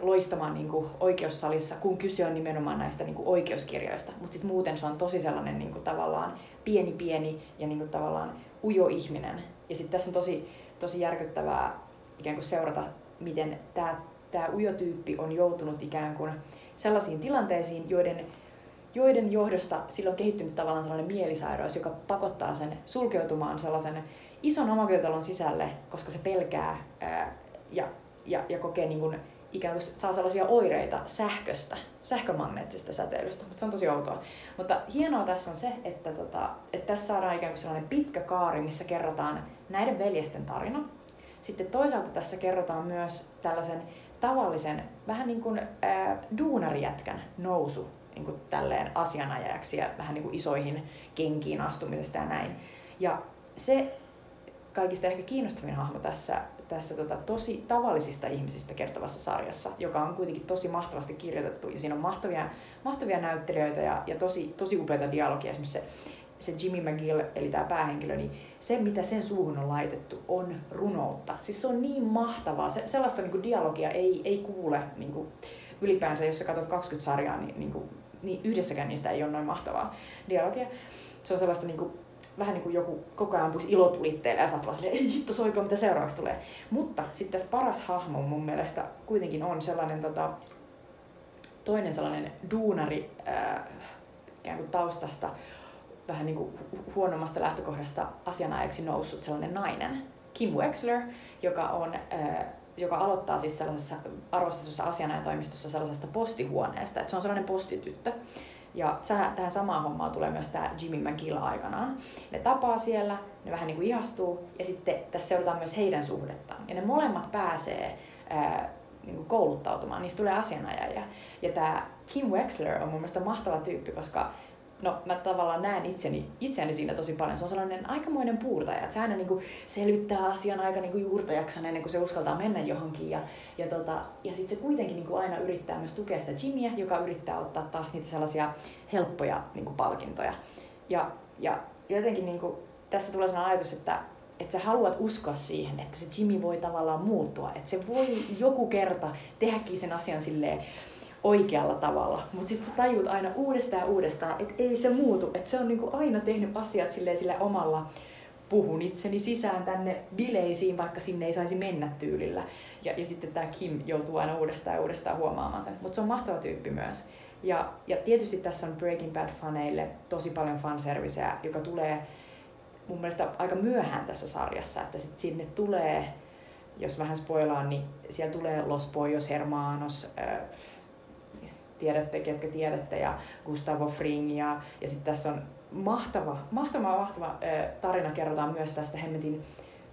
loistamaan niin kuin oikeussalissa, kun kyse on nimenomaan näistä niin kuin oikeuskirjoista. Mutta sitten muuten se on tosi sellainen niin kuin tavallaan pieni pieni ja niin kuin tavallaan ujo ihminen. Ja sitten tässä on tosi, tosi järkyttävää ikään kuin seurata, miten tämä tää ujotyyppi on joutunut ikään kuin sellaisiin tilanteisiin, joiden, joiden johdosta sillä on kehittynyt tavallaan sellainen mielisairaus, joka pakottaa sen sulkeutumaan sellaisen ison omakotitalon sisälle, koska se pelkää ää, ja, ja, ja kokee niin kuin, ikään kuin saa sellaisia oireita sähköstä, sähkömagneettisesta säteilystä, mutta se on tosi outoa. Mutta hienoa tässä on se, että, tota, että tässä saadaan ikään kuin sellainen pitkä kaari, missä kerrotaan näiden veljesten tarina. Sitten toisaalta tässä kerrotaan myös tällaisen tavallisen, vähän niin kuin ää, duunarijätkän nousu niin kuin tälleen asianajajaksi ja vähän niin kuin isoihin kenkiin astumisesta ja näin. Ja se kaikista ehkä kiinnostavin hahmo tässä tässä tota, tosi tavallisista ihmisistä kertovassa sarjassa, joka on kuitenkin tosi mahtavasti kirjoitettu ja siinä on mahtavia, mahtavia näyttelijöitä ja, ja tosi, tosi upeita dialogia. Esimerkiksi se, se Jimmy McGill, eli tämä päähenkilö, niin se mitä sen suuhun on laitettu on runoutta. Siis se on niin mahtavaa. Se, sellaista niin kuin dialogia ei, ei kuule niin kuin ylipäänsä, jos sä katsot kaksikymmentä sarjaa, niin, niin, kuin, niin yhdessäkään niistä ei ole noin mahtavaa dialogia. Se on sellaista niin kuin, vähän niin kuin joku koko ajan puhuisi ilotulitteille ja saat vaan silleen, ei hitto soiko, mitä seuraavaksi tulee. Mutta sitten tässä paras hahmo mun mielestä kuitenkin on sellainen tota, toinen sellainen duunari ää, ikään kuin taustasta, vähän niin kuin huonommasta lähtökohdasta asianajajaksi noussut sellainen nainen, Kim Wexler, joka on ää, joka aloittaa siis sellaisessa arvostetussa asianajatoimistossa sellaisesta postihuoneesta, että se on sellainen postityttö. Ja tähän samaan hommaan tulee myös tämä Jimmy McGill aikanaan. Ne tapaa siellä, ne vähän niin kuin ihastuu ja sitten tässä seurataan myös heidän suhdettaan. Ja ne molemmat pääsee ää, niin kuin kouluttautumaan, niistä tulee asianajajia. Ja tämä Kim Wexler on mun mielestä mahtava tyyppi, koska no mä tavallaan näen itseni, itseäni siinä tosi paljon. Se on sellainen aikamoinen puurtaja, että se aina niinku selvittää asian aika niinku juurtajaksen ennen kuin se uskaltaa mennä johonkin. Ja, ja, tota, ja sitten se kuitenkin niinku aina yrittää myös tukea sitä Jimmyä, joka yrittää ottaa taas niitä sellaisia helppoja niinku palkintoja. Ja, ja jotenkin niinku, tässä tulee sellainen ajatus, että että sä haluat uskoa siihen, että se Jimmy voi tavallaan muuttua. Että se voi joku kerta tehdäkin sen asian silleen oikealla tavalla. Mutta sit sä tajuut aina uudestaan ja uudestaan, että ei se muutu. Että se on niinku aina tehnyt asiat silleen sillä omalla puhun itseni sisään tänne bileisiin, vaikka sinne ei saisi mennä tyylillä. Ja, ja sitten tää Kim joutuu aina uudestaan ja uudestaan huomaamaan sen. Mutta se on mahtava tyyppi myös. Ja, ja tietysti tässä on Breaking Bad-faneille tosi paljon fanserviceä, joka tulee mun mielestä aika myöhään tässä sarjassa, että sit sinne tulee, jos vähän spoilaan, niin siellä tulee Los Pollos Hermanos, äh, tiedätte ketkä tiedätte, ja Gustavo Fring, ja, ja sitten tässä on mahtava, mahtava, mahtava äh, tarina kerrotaan myös tästä hemmetin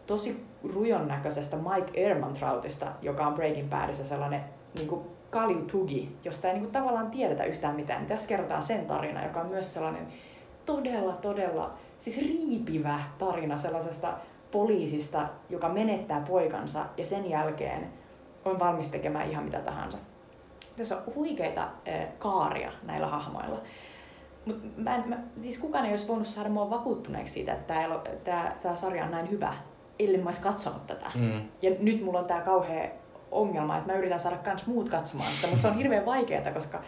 tosi rujon näköisestä Mike Ehrmantrautista, joka on Breaking Badissa sellainen niinku kaljutugi, josta ei niinku tavallaan tiedetä yhtään mitään. Tässä kerrotaan sen tarina, joka on myös sellainen todella, todella siis riipivä tarina sellaisesta poliisista, joka menettää poikansa ja sen jälkeen on valmis tekemään ihan mitä tahansa. Tässä on huikeita eh, kaaria näillä hahmoilla. Mut mä en, mä, siis kukaan ei olisi voinut saada mua vakuuttuneeksi siitä, että tämä sarja on näin hyvä, ellei mä olisi katsonut tätä. Mm. Ja nyt mulla on tää kauhea ongelma, että mä yritän saada kans muut katsomaan sitä, mutta se on hirveän vaikeeta, koska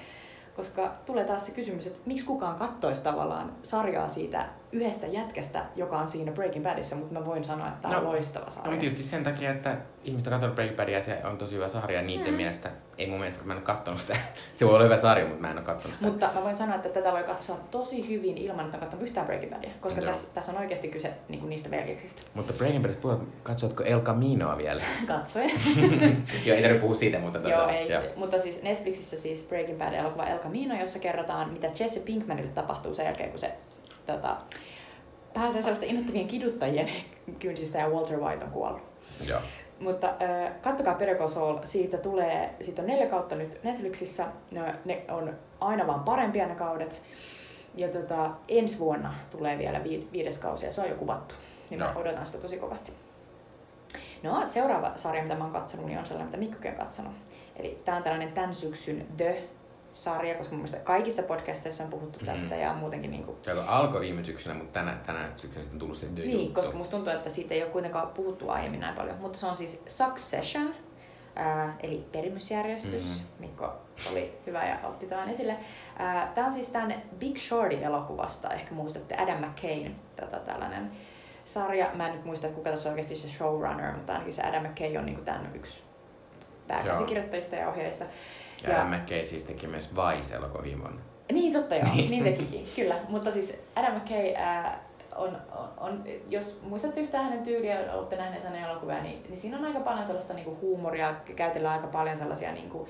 Koska tulee taas se kysymys, että miksi kukaan kattoisi tavallaan sarjaa siitä yhdestä jätkästä, joka on siinä Breaking Badissa, mutta mä voin sanoa, että tämä no, on loistava sarja. No tietysti sen takia, että ihmiset on katsonut Breaking Badia ja se on tosi hyvä sarja niiden mm. mielestä. Ei mun mielestä, kun mä en ole katsonut sitä. Se voi olla hyvä sarja, mutta mä en ole katsonut sitä. Mutta mä voin sanoa, että tätä voi katsoa tosi hyvin ilman, että on katsonut yhtään Breaking Badia, koska no. tässä, tässä on oikeasti kyse niin niistä veljeksistä. Mutta Breaking Badissa puhutaan, katsoitko El Caminoa vielä? Katsoin. Joo, ei tarvitse puhua siitä, mutta tuota, joo, ei, jo. Mutta siis Netflixissä siis Breaking Bad-elokuva El Camino, jossa kerrotaan, mitä Jesse Pinkmanille tapahtuu sen jälkeen, kun se tota, pääsee sellaista innoittavien kiduttajien kynsistä ja Walter White on kuollut. Joo. Mutta äh, kattokaa Perco Soul, siitä tulee, siitä on neljä kautta nyt Netflixissä, no, ne on aina vaan parempia ne kaudet. Ja tota, ensi vuonna tulee vielä vi- viides kausi ja se on jo kuvattu, niin no. mä odotan sitä tosi kovasti. No seuraava sarja, mitä mä oon katsonut, niin on sellainen, mitä Mikkokin on katsonut. Eli tää on tällainen tän syksyn The sarja, koska mun mielestä kaikissa podcasteissa on puhuttu mm-hmm. tästä ja muutenkin niinku joka alkoi viime syksynä, mutta tänä, tänä syksynä sitten on tullut se niin, juttu. Koska musta tuntuu, että siitä ei ole kuitenkaan puhuttu aiemmin näin paljon. Mutta se on siis Succession, ää, eli perimysjärjestys. Mm-hmm. Mikko oli hyvä ja otti tämän esille. Ää, tää on siis tämän Big Shorty-elokuvasta, ehkä muistatte Adam McKayn tätä tällainen sarja. Mä en nyt muista, kuka tässä on oikeasti se showrunner, mutta ainakin se Adam McKay on niinku tämän yksi pääkäsikirjoittajista ja ohjaajista. Ja Adam McKay siis teki myös Vice-elokuvan viime vuonna. Niin totta joo, niin tekikin, kyllä. Mutta siis Adam McKay, ää, on, on, on, jos muistatte yhtään hänen tyyliä ja olette nähneet hänen elokuvia, niin, niin siinä on aika paljon sellaista niinku huumoria, käytellään aika paljon sellaisia niinku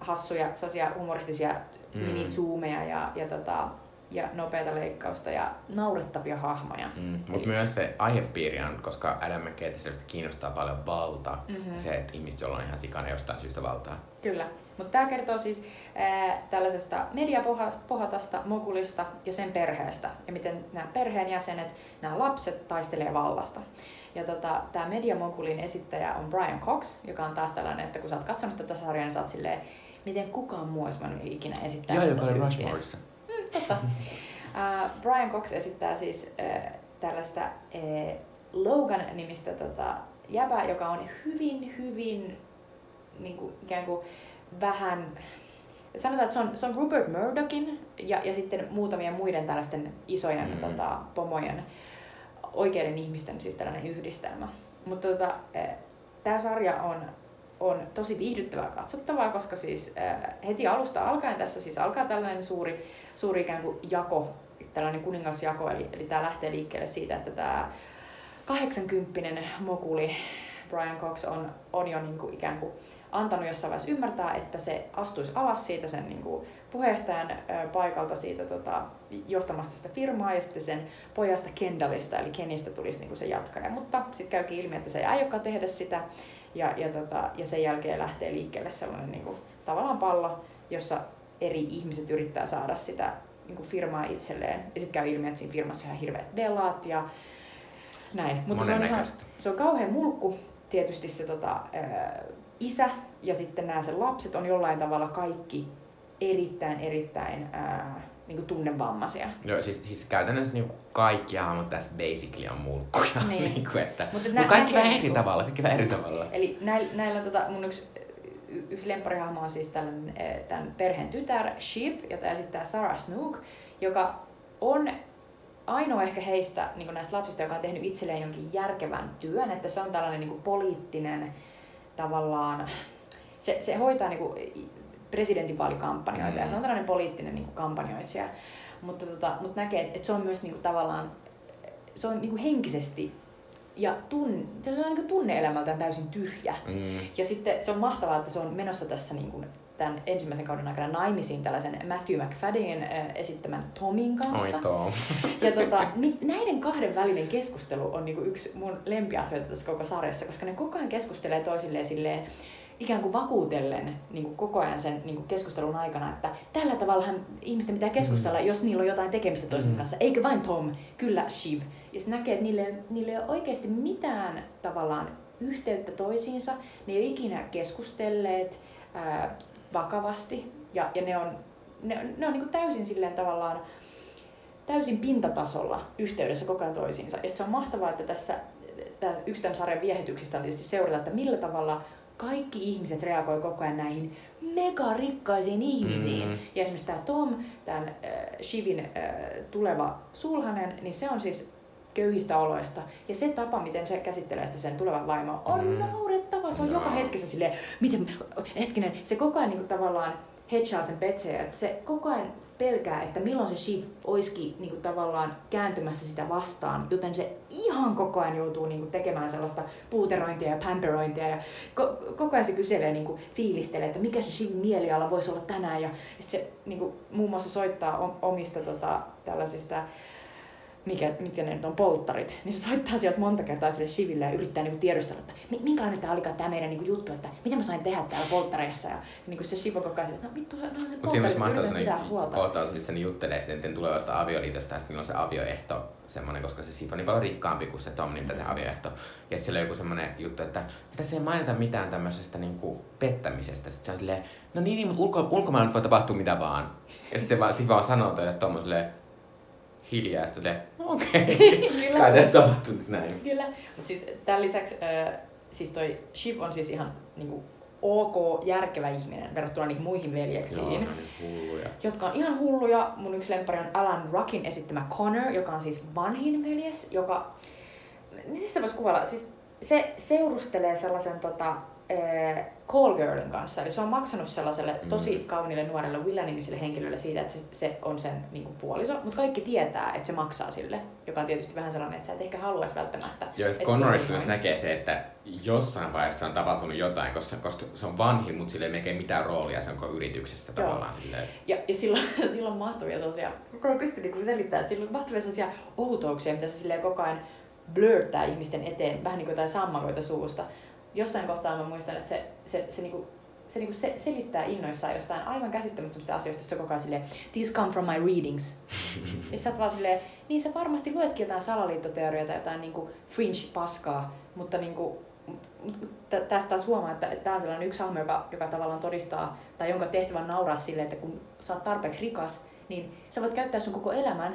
hassuja, sellaisia humoristisia mm. mini-zoomeja ja, ja, tota, ja nopeata leikkausta ja naurettavia hahmoja. Mm. Mutta myös se aihepiiri on, koska Adam McKaytä selvästi kiinnostaa paljon valtaa, mm-hmm. se, että ihmiset, joilla on ihan sikana jostain syystä valtaa. Kyllä. Mutta tämä kertoo siis ää, tällaisesta mediapohatasta, mokulista ja sen perheestä. Ja miten nämä perheenjäsenet, nämä lapset taistelee vallasta. Ja tota, tämä mediamokulin esittäjä on Brian Cox, joka on taas tällainen, että kun sä oot katsonut tätä sarjaa, niin sä oot silleen, miten kukaan muu olisi voinut ikinä esittää. Joo, joka oli Rushmoreissa. Mm, totta. ää, Brian Cox esittää siis ää, tällaista ää, Logan-nimistä tota, jäbää, joka on hyvin, hyvin niin kuin, ikään kuin vähän, sanotaan, että se on, se on Rupert Murdochin ja, ja sitten muutamien muiden tällaisten isojen mm. tota, pomojen, oikeiden ihmisten siis tällainen yhdistelmä. Mutta tota, tämä sarja on, on tosi viihdyttävää katsottavaa, koska siis heti alusta alkaen tässä siis alkaa tällainen suuri, suuri ikään kuin jako, tällainen kuningasjako, eli, eli tämä lähtee liikkeelle siitä, että tämä kahdeksankymppinen mokuli Brian Cox on, on jo niin kuin ikään kuin antanut jossain vaiheessa ymmärtää, että se astuisi alas siitä sen niin kuin puheenjohtajan paikalta siitä tota, johtamasta sitä firmaa ja sitten sen pojasta Kendallista, eli Kenistä tulisi niin kuin se jatkaja. Mutta sitten käykin ilmi, että se ei aiokaan tehdä sitä ja, ja, tota, ja sen jälkeen lähtee liikkeelle sellainen niin kuin tavallaan pallo, jossa eri ihmiset yrittää saada sitä niin kuin firmaa itselleen. Ja sitten käy ilmi, että siinä firmassa on ihan hirveät velat ja näin. Mutta se on, ihan, se on kauhean mulkku. Tietysti se tota, isä ja sitten nämä sen lapset on jollain tavalla kaikki erittäin, erittäin ää, niin kuin tunnevammaisia. Joo, siis, siis käytännössä niin kaikki hahmot tässä basically on mulkkuja. Niin. niin kuin, että, mutta nä- kaikki vähän eri tavalla, kaikki vähän eri tavalla. Eli näillä, näillä tota, mun yksi, yksi lempparihahmo on siis tällainen, tämän perheen tytär Shiv, jota esittää Sarah Snook, joka on ainoa ehkä heistä niin näistä lapsista, joka on tehnyt itselleen jonkin järkevän työn, että se on tällainen niin kuin poliittinen tavallaan, se, se hoitaa niin kuin presidentinvaalikampanjoita mm. ja se on tällainen poliittinen niin kuin kampanjoitsija, mutta, tota, mutta näkee, että se on myös niin kuin tavallaan, se on niin kuin henkisesti ja tunne, se on niin kuin tunne-elämältään täysin tyhjä. Mm. Ja sitten se on mahtavaa, että se on menossa tässä niin kuin tämän ensimmäisen kauden aikana naimisiin tällaisen Matthew McFaddenin esittämän Tomin kanssa. Oi Tom. Ja tota, niin näiden kahden välinen keskustelu on niinku yksi mun lempiasioita tässä koko sarjassa, koska ne koko ajan keskustelee toisilleen silleen, ikään kuin vakuutellen niinku koko ajan sen niinku keskustelun aikana, että tällä tavallahan ihmisten pitää keskustella, mm. jos niillä on jotain tekemistä toisten mm. kanssa. Eikö vain Tom? Kyllä Shiv. Ja se näkee, että niille, niille ei ole oikeasti mitään tavallaan yhteyttä toisiinsa. Ne ei ole ikinä keskustelleet ää, vakavasti ja, ja ne on, ne, ne on niinku täysin silleen tavallaan täysin pintatasolla yhteydessä koko ajan toisiinsa. Ja se on mahtavaa, että tässä tää, yksi tämän sarjan viehätyksistä on tietysti seurata, että millä tavalla kaikki ihmiset reagoi koko ajan näihin megarikkaisiin ihmisiin. Mm-hmm. Ja esimerkiksi tämä Tom, tämän äh, Shivin äh, tuleva sulhanen, niin se on siis köyhistä oloista. Ja se tapa, miten se käsittelee sitä sen tulevan vaimoa, on mm. naurettava. Se on no. joka hetkessä silleen, miten, hetkinen, se koko ajan niinku tavallaan hedgeaa sen petsejä. Että se koko ajan pelkää, että milloin se Shiv olisikin niinku tavallaan kääntymässä sitä vastaan. Joten se ihan koko ajan joutuu niinku tekemään sellaista puuterointia ja pamperointia. Ja ko- koko ajan se kyselee, niinku, fiilistelee, että mikä se Shivin mieliala voisi olla tänään. Ja se niinku, muun muassa soittaa omista tota, tällaisista... Mikä, mitkä ne nyt on, polttarit, niin se soittaa sieltä monta kertaa sille Shiville ja yrittää niinku tiedustella, että minkälainen tämä olikaan tämä meidän niinku juttu, että mitä mä sain tehdä täällä polttareissa. Ja niinku se Shiv kokkaa sille, että no vittu, no se polttarit, mutta yritän pitää huolta. Kohtaus, missä ne juttelee sitten tulevasta avioliitosta ja sitten on se avioehto semmoinen, koska se Shiv on niin paljon rikkaampi kuin se Tom, niin tätä avioehto. Ja siellä on joku semmoinen juttu, että tässä ei mainita mitään tämmöisestä niinku pettämisestä. Sitten se on silleen, no niin, niin mutta ulko, ulkomailla voi tapahtua mitä vaan. Ja sitten se vaan, sit vaan sanoo toi ja sitten Tom on silleen, hiljaa, sitten okei, okay. Kai tässä tapahtuu näin. Kyllä, mutta siis tämän lisäksi äh, siis toi Shiv on siis ihan niinku, ok, järkevä ihminen verrattuna niihin muihin veljeksiin. Joo, hulluja. Jotka on ihan hulluja. Mun yksi lemppari on Alan Rockin esittämä Connor, joka on siis vanhin veljes, joka... Miten sitä voisi kuvailla? Siis se seurustelee sellaisen tota, äh, call girlin kanssa. Eli se on maksanut sellaiselle tosi kauniille nuorelle Willa-nimiselle henkilölle siitä, että se, se on sen niin kuin, puoliso. Mutta kaikki tietää, että se maksaa sille, joka on tietysti vähän sellainen, että sä et ehkä haluaisi välttämättä. Joo, että Connorista myös näkee se, että jossain vaiheessa on tapahtunut jotain, koska, koska se on vanhin, mutta sillä ei mekään mitään roolia sen koko yrityksessä tavallaan. Silleen. Ja, ja silloin, silloin mahtavia sellaisia, sitä ei pysty niin selittämään, että silloin mahtavia sellaisia outouksia, mitä se silleen koko ajan blörtää ihmisten eteen, vähän niin kuin jotain sammakoita suusta. Jossain kohtaa mä muistan, että se, se, se, niinku, se, niinku se selittää innoissaan jostain aivan käsittämättömistä asioista, se on koko ajan silleen, these come from my readings. Ja sä oot vaan silleen, niin sä varmasti luetkin jotain salaliittoteorioita, jotain niinku fringe-paskaa, mutta niinku, tästä taas huomaa, että tää on sellainen yksi hahmo, joka, joka tavallaan todistaa, tai jonka tehtävä on nauraa silleen, että kun sä oot tarpeeksi rikas, niin sä voit käyttää sun koko elämän,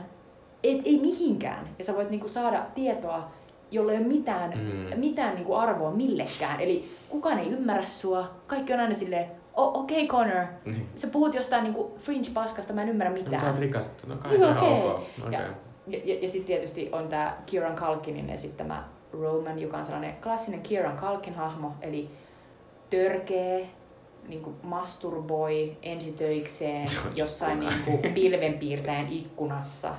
et ei mihinkään, ja sä voit niinku saada tietoa, jolla ei ole mitään, mm. mitään niinku arvoa millekään. Eli kukaan ei ymmärrä sua. Kaikki on aina silleen, okei okay, Connor, niin. Sä puhut jostain niinku fringe-paskasta, mä en ymmärrä mitään. No, sä oot rikasta, no kai okay. Okay. Ja, ja, ja, ja sit tietysti on tää Kieran Culkinin esittämä Roman, joka on sellainen klassinen Kieran Culkin-hahmo, eli törkeä, niinku masturboi ensitöikseen jossain niinku pilvenpiirtäjän ikkunassa.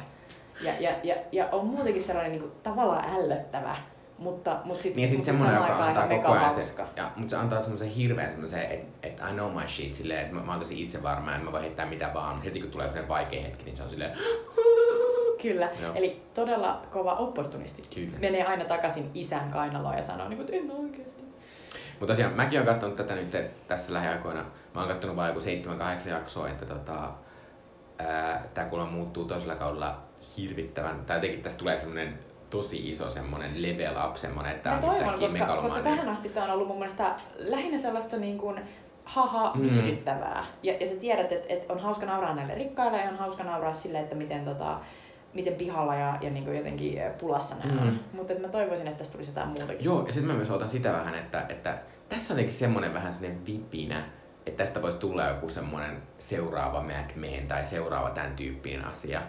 Ja, ja, ja, ja on muutenkin sellainen niin kuin, tavallaan ällöttävä, mutta, mutta sitten niin, sit samaan aikaan antaa ihan koko ajan se, ja, mutta se antaa semmoisen hirveän semmoisen, että et I know my shit, silleen, että mä, mä oon tosi itsevarma ja mä voin heittää mitä vaan, mutta heti kun tulee vaikea hetki, niin se on silleen... Kyllä, joo. Eli todella kova opportunisti. Kyllä. Menee aina takaisin isän kainaloon ja sanoo, että en ole oikeasti. Mutta tosiaan, mäkin oon kattonut tätä nyt tässä lähiaikoina. Mä oon kattonut vaan joku seitsemän kahdeksan jaksoa, että tota... Tämä kuulemma muuttuu toisella kaudella hirvittävän, tai jotenkin tästä tulee semmoinen tosi iso semmoinen level up, semmoinen, että tämä on yhtäkkiä megalomainen. Koska tähän asti tämä on ollut mun mielestä lähinnä sellaista niin kuin haha viihdyttävää. Mm. Ja, ja sä tiedät, että et on hauska nauraa näille rikkaille ja on hauska nauraa sille, että miten, tota, miten pihalla ja, ja niin kuin jotenkin pulassa nämä on. Mm. Mutta mä toivoisin, että tästä tulisi jotain muutakin. Joo, ja sitten mä myös otan sitä vähän, että, että tässä on jotenkin semmoinen vähän semmoinen vipinä, että tästä voisi tulla joku semmoinen seuraava Mad Men tai seuraava tämän tyyppinen asia.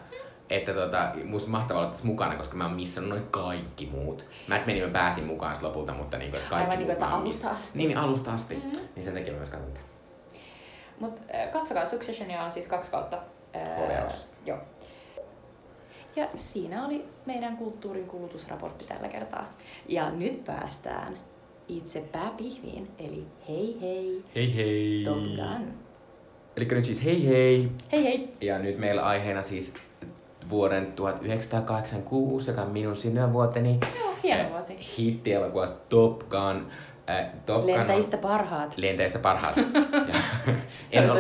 Että tota, musta mahtavaa olla tässä mukana, koska mä oon missannut noin kaikki muut. Mä et meni, mä pääsin mukaan lopulta, mutta niinku, et kaikki aivan muut mä oon miss... Niin, niin alusta asti. Mm-hmm. Niin sen takia mä myös katson tämän. Mut katsokaa, Successionia on siis kaksi kautta. H B O:ssa. Joo. Ja siinä oli meidän kulttuurin kulutusraportti tällä kertaa. Ja nyt päästään itse pääpihviin, eli hei hei. Hei hei. Top Gun. Elikkä nyt siis hei hei. Hei hei. Ja nyt meillä aiheena siis vuoden tuhatyhdeksänsataakahdeksankymmentäkuusi, joka on minun synnyinvuoteni. Joo, hieno vuosi. Hitti-elokuva Top Gun. Äh, Top Lentäjistä Gun on... parhaat. Lentäjistä parhaat. en, ol...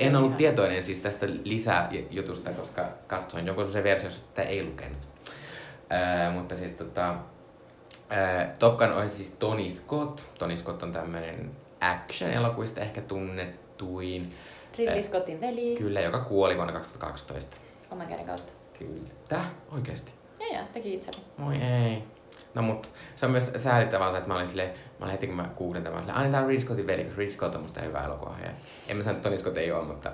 en ollut tietoinen siis tästä lisäjutusta, koska katsoin jonkun semmoisen version, jossa tätä ei lukenut. Äh, mutta siis tota... Äh, Top Gun on siis Tony Scott. Tony Scott on tämmöinen action-elokuvista ehkä tunnettuin. Ridley äh, Scottin veli. Kyllä, joka kuoli vuonna kaksituhattakaksitoista. Oman käden kautta. Kyllä. Tää? Oikeesti? Joo, joo, se teki itseni. Moi ei. No mut, se on myös säälittävää, että mä olin silleen, mä olin heti kun mä kuulin tämän, silleen, aina tää on Ridley Scottin veli, koska Ridley Scott on musta hyvä elokuva. Ja en mä sano, että Tony Scott ei oo, mutta...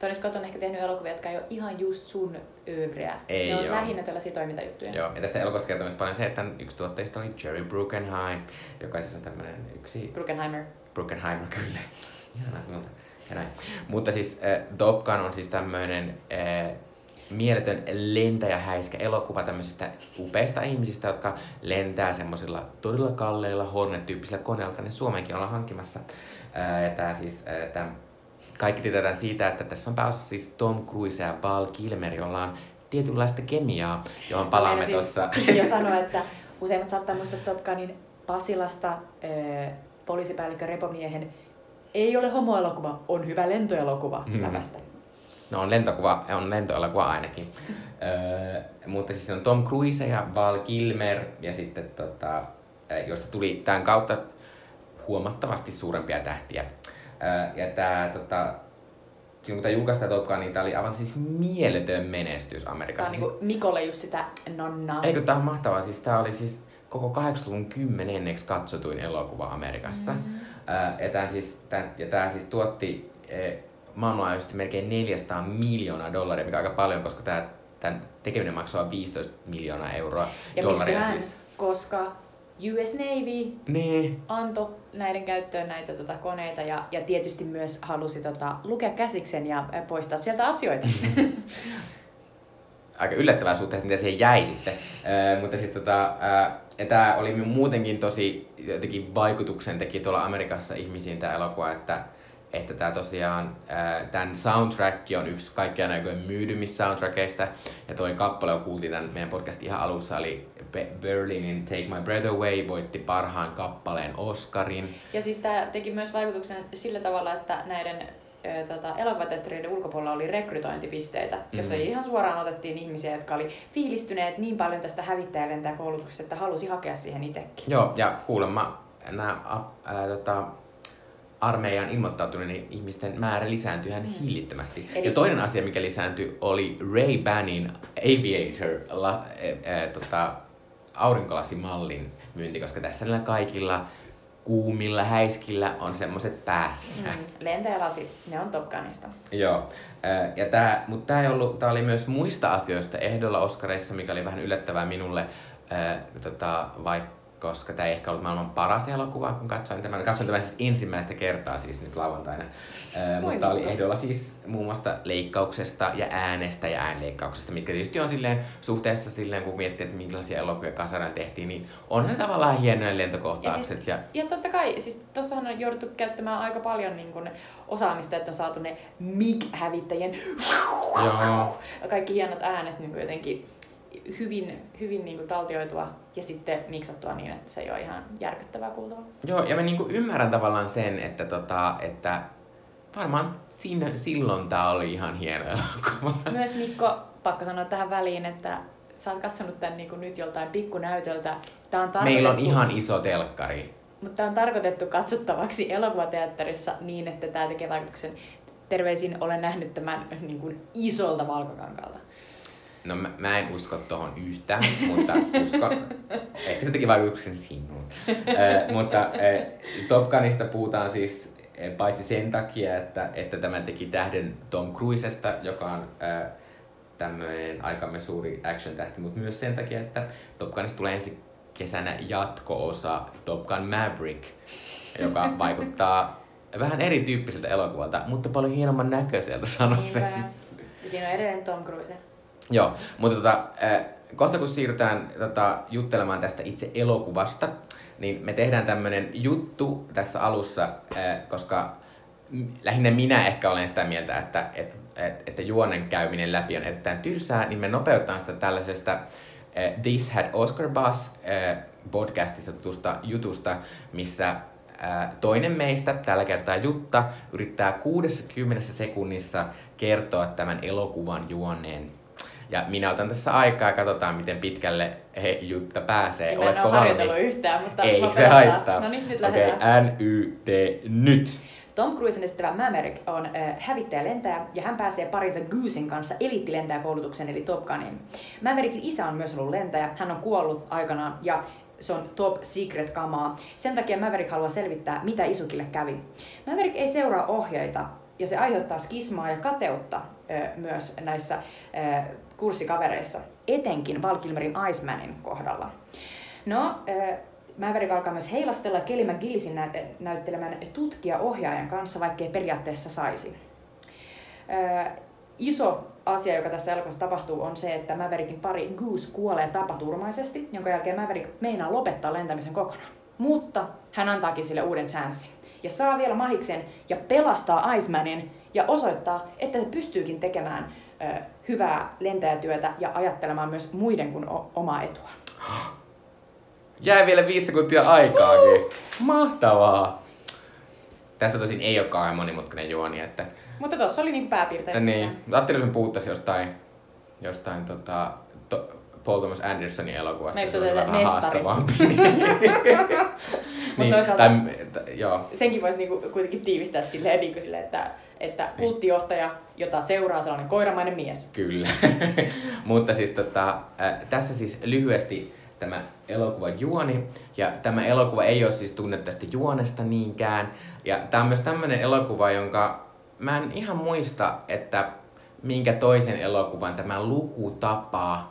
Tony Scott on ehkä tehnyt elokuvia, jotka ei oo ihan just sun övreä. Ei ne on joo. Lähinnä tällaisia toimintajuttuja. Joo, ja tästä elokuvasta kertoo myös paljon se, että yksi tuotteista oli Jerry Bruckenheim, joka siis on tämmönen yksi... Bruckenheimer. Bruckenheimer, kyllä. Ihanaa, mutta... Ja näin. Mutta siis äh, Top Gun on siis tämmönen... Äh, mieletön lentäjähäiskä elokuva tämmöisistä upeista ihmisistä, jotka lentää semmoisilla todella kalleilla Hornet-tyyppisillä koneilla tänne Suomeenkin ollaan hankkimassa. Ää, tää siis, ää, tää, kaikki tiedetään siitä, että tässä on pääosassa siis Tom Cruise ja Val Kilmer, jolla on tietynlaista kemiaa, johon palaamme tuossa. Siis jo sanoa, että useimmat saattaa muistaa Top Gunin Pasilasta ää, poliisipäällikkö Repomiehen ei ole homoelokuva, on hyvä lentoelokuva mm. läpästä. No on lentokuva, on lentoelokuva ainakin. Öö, mutta siis on Tom Cruise ja Val Kilmer ja sitten tota, josta tuli tämän kautta huomattavasti suurempia tähtiä. Öö, ja tää tota, silloin kun tää julkaistaan Top Gun, niin tää oli aivan siis mieletön menestys Amerikassa. Tää on niinku Mikolle just sitä nonnaa. Eikö tää on mahtavaa, siis tää oli siis koko kahdeksankymmentäluvun kymmenenneksi katsotuin elokuva Amerikassa. Mm. Öö, ja tää siis, siis tuotti... E- maailmanlaajuisesti melkein neljäsataa miljoonaa dollaria, mikä on aika paljon, koska tää, tämän tekeminen maksaa viisitoista miljoonaa euroa. Ja dollaria siis. Koska U S Navy nee. antoi näiden käyttöön näitä tota, koneita ja, ja tietysti myös halusi tota, lukea käsiksen ja poistaa sieltä asioita. Aika yllättävää suhteessa, mitä siihen jäi sitten. Äh, mutta siis tota, äh, tämä oli muutenkin tosi jotenkin vaikutuksen teki tuolla Amerikassa ihmisiin tämä elokuva, että että tää tosiaan, äh, tän soundtrack on yksi kaikkien aikojen myydymmistä soundtrackeista. Ja toi kappale, joka kuultiin tän meidän podcastin ihan alussa, oli Be- Berlinin Take My Breath Away, voitti parhaan kappaleen Oskarin. Ja siis tää teki myös vaikutuksen sillä tavalla, että näiden äh, tota, elokuvateatterien ulkopuolella oli rekrytointipisteitä, jossa mm-hmm. ihan suoraan otettiin ihmisiä, jotka oli fiilistyneet niin paljon tästä hävittäjälentää koulutuksesta, että halusi hakea siihen itsekin. Joo, ja kuulemma nämä... Äh, äh, tota, armeijan ilmoittautuneiden ihmisten määrä lisääntyi ihan hillittömästi. Eli... Ja toinen asia, mikä lisääntyi, oli Ray-Banin Aviator la, ä, ä, tota, aurinkolassimallin myynti, koska tässä kaikilla kuumilla häiskillä on semmoset päässä. Mm, lentäjälasit, ne on Top Gunista. Joo, ä, ja tää, mut tää, ei ollut, tää oli myös muista asioista ehdolla Oscareissa, mikä oli vähän yllättävää minulle, ä, tota, vaikka koska tämä ei ehkä ollut maailman paras elokuva, kun katsoin tämän. Katsoin tämän siis ensimmäistä kertaa siis nyt lauantaina. Äh, mutta oli ehdolla siis muun muassa leikkauksesta ja äänestä ja äänleikkauksesta, mitkä tietysti on silleen, suhteessa silleen, kun miettii, että minkälaisia elokuvia kasarilla tehtiin, niin on ne tavallaan hienoja lentokohtaukset. Ja, siis, ja... ja totta kai, siis tuossahan on jouduttu käyttämään aika paljon niin kun osaamista, että on saatu ne MiG-hävittäjien kaikki hienot äänet niin jotenkin hyvin, hyvin niin kuin taltioitua ja sitten miksattua niin, että se ei ole ihan järkyttävää kuultavaa. Joo, ja mä niin kuin ymmärrän tavallaan sen, että, tota, että varmaan siinä, silloin tää oli ihan hieno elokuva. Myös Mikko, pakko sanoa tähän väliin, että sä oot katsonut tän niin kuin nyt joltain pikkunäytöltä. Tää on tarkoitettu... Meillä on ihan iso telkkari. Mutta tää on tarkoitettu katsottavaksi elokuvateatterissa niin, että tää tekee vaikutuksen. Terveisin, olen nähnyt tämän niin kuin isolta valkokankalta. No mä, mä en usko tohon yhtään, mutta usko, ehkä se teki vaikutuksen sinuun. Äh, mutta äh, Top Gunista puhutaan siis äh, paitsi sen takia, että, että tämä teki tähden Tom Cruisesta, joka on äh, tämmöinen aikamme suuri action-tähti, mutta myös sen takia, että Top Gunista tulee ensi kesänä jatko-osa Top Gun Maverick, joka vaikuttaa vähän erityyppiseltä elokuvalta, mutta paljon hienomman näköiseltä, sanon sen. Siinä on edelleen Tom Cruise. Joo, mutta tota, äh, kohta kun siirrytään tota, juttelemaan tästä itse elokuvasta, niin me tehdään tämmönen juttu tässä alussa, äh, koska m- lähinnä minä ehkä olen sitä mieltä, että et, et, et juonen käyminen läpi on erittäin tylsää, niin me nopeutetaan sitä tällaisesta äh, This Had Oscar Buzz äh, podcastista tutusta jutusta, missä toinen meistä, tällä kertaa Jutta, yrittää kuudessakymmenessä sekunnissa kertoa tämän elokuvan juoneen. Ja minä otan tässä aikaa ja katsotaan, miten pitkälle he, Jutta pääsee. Mä en ole harjoitellut yhtään, mutta ei se haittaa. No niin, nyt lähdetään. Okei, okay, N Y T nyt. Tom Cruisen esittävä Maverick on äh, hävittäjälentäjä ja hän pääsee parinsa Goosen kanssa eliittilentäjäkoulutukseen eli Top Gunin. Maverickin isä on myös ollut lentäjä, hän on kuollut aikanaan ja se on top secret kamaa. Sen takia Maverick haluaa selvittää, mitä isukille kävi. Maverick ei seuraa ohjeita ja se aiheuttaa skismaa ja kateutta ö, myös näissä ö, kurssikavereissa, etenkin Val Kilmerin Icemanin kohdalla. No, ö, Maverick alkaa myös heilastella Kelly McGillisin nä- näyttelemän tutkijaohjaajan kanssa, vaikkei periaatteessa saisi. Ö, iso asia, joka tässä elokuvassa tapahtuu, on se, että Maverickin pari Goose kuolee tapaturmaisesti, jonka jälkeen Maverick meinaa lopettaa lentämisen kokonaan. Mutta hän antaakin sille uuden chanssin ja saa vielä mahiksen ja pelastaa Icemanin ja osoittaa, että se pystyykin tekemään ö, hyvää lentäjätyötä ja ajattelemaan myös muiden kuin o- omaa etua. Jää vielä viisi sekuntia aikaakin. Uhuh. Mahtavaa! Tässä tosin ei ole kauhean monimutkainen juoni, että... Mutta tuossa oli niinku pääpiirteistä. Niin. Ajattelin, jos me puhuttaisiin jostain, jostain tota, to, Paul Thomas Andersonin elokuvasta. Meikö se on vähän haastavampi. Mutta toisaalta senkin voisi niinku kuitenkin tiivistää silleen, niinku sille, että, että niin. Kulttijohtaja, jota seuraa sellainen koiramainen mies. Kyllä. Mutta siis tota, äh, tässä siis lyhyesti tämä elokuvan juoni. Ja tämä elokuva ei ole siis tunne tästä juonesta niinkään. Ja tämä on myös tämmöinen elokuva, jonka mä en ihan muista, että minkä toisen elokuvan tämä lukutapa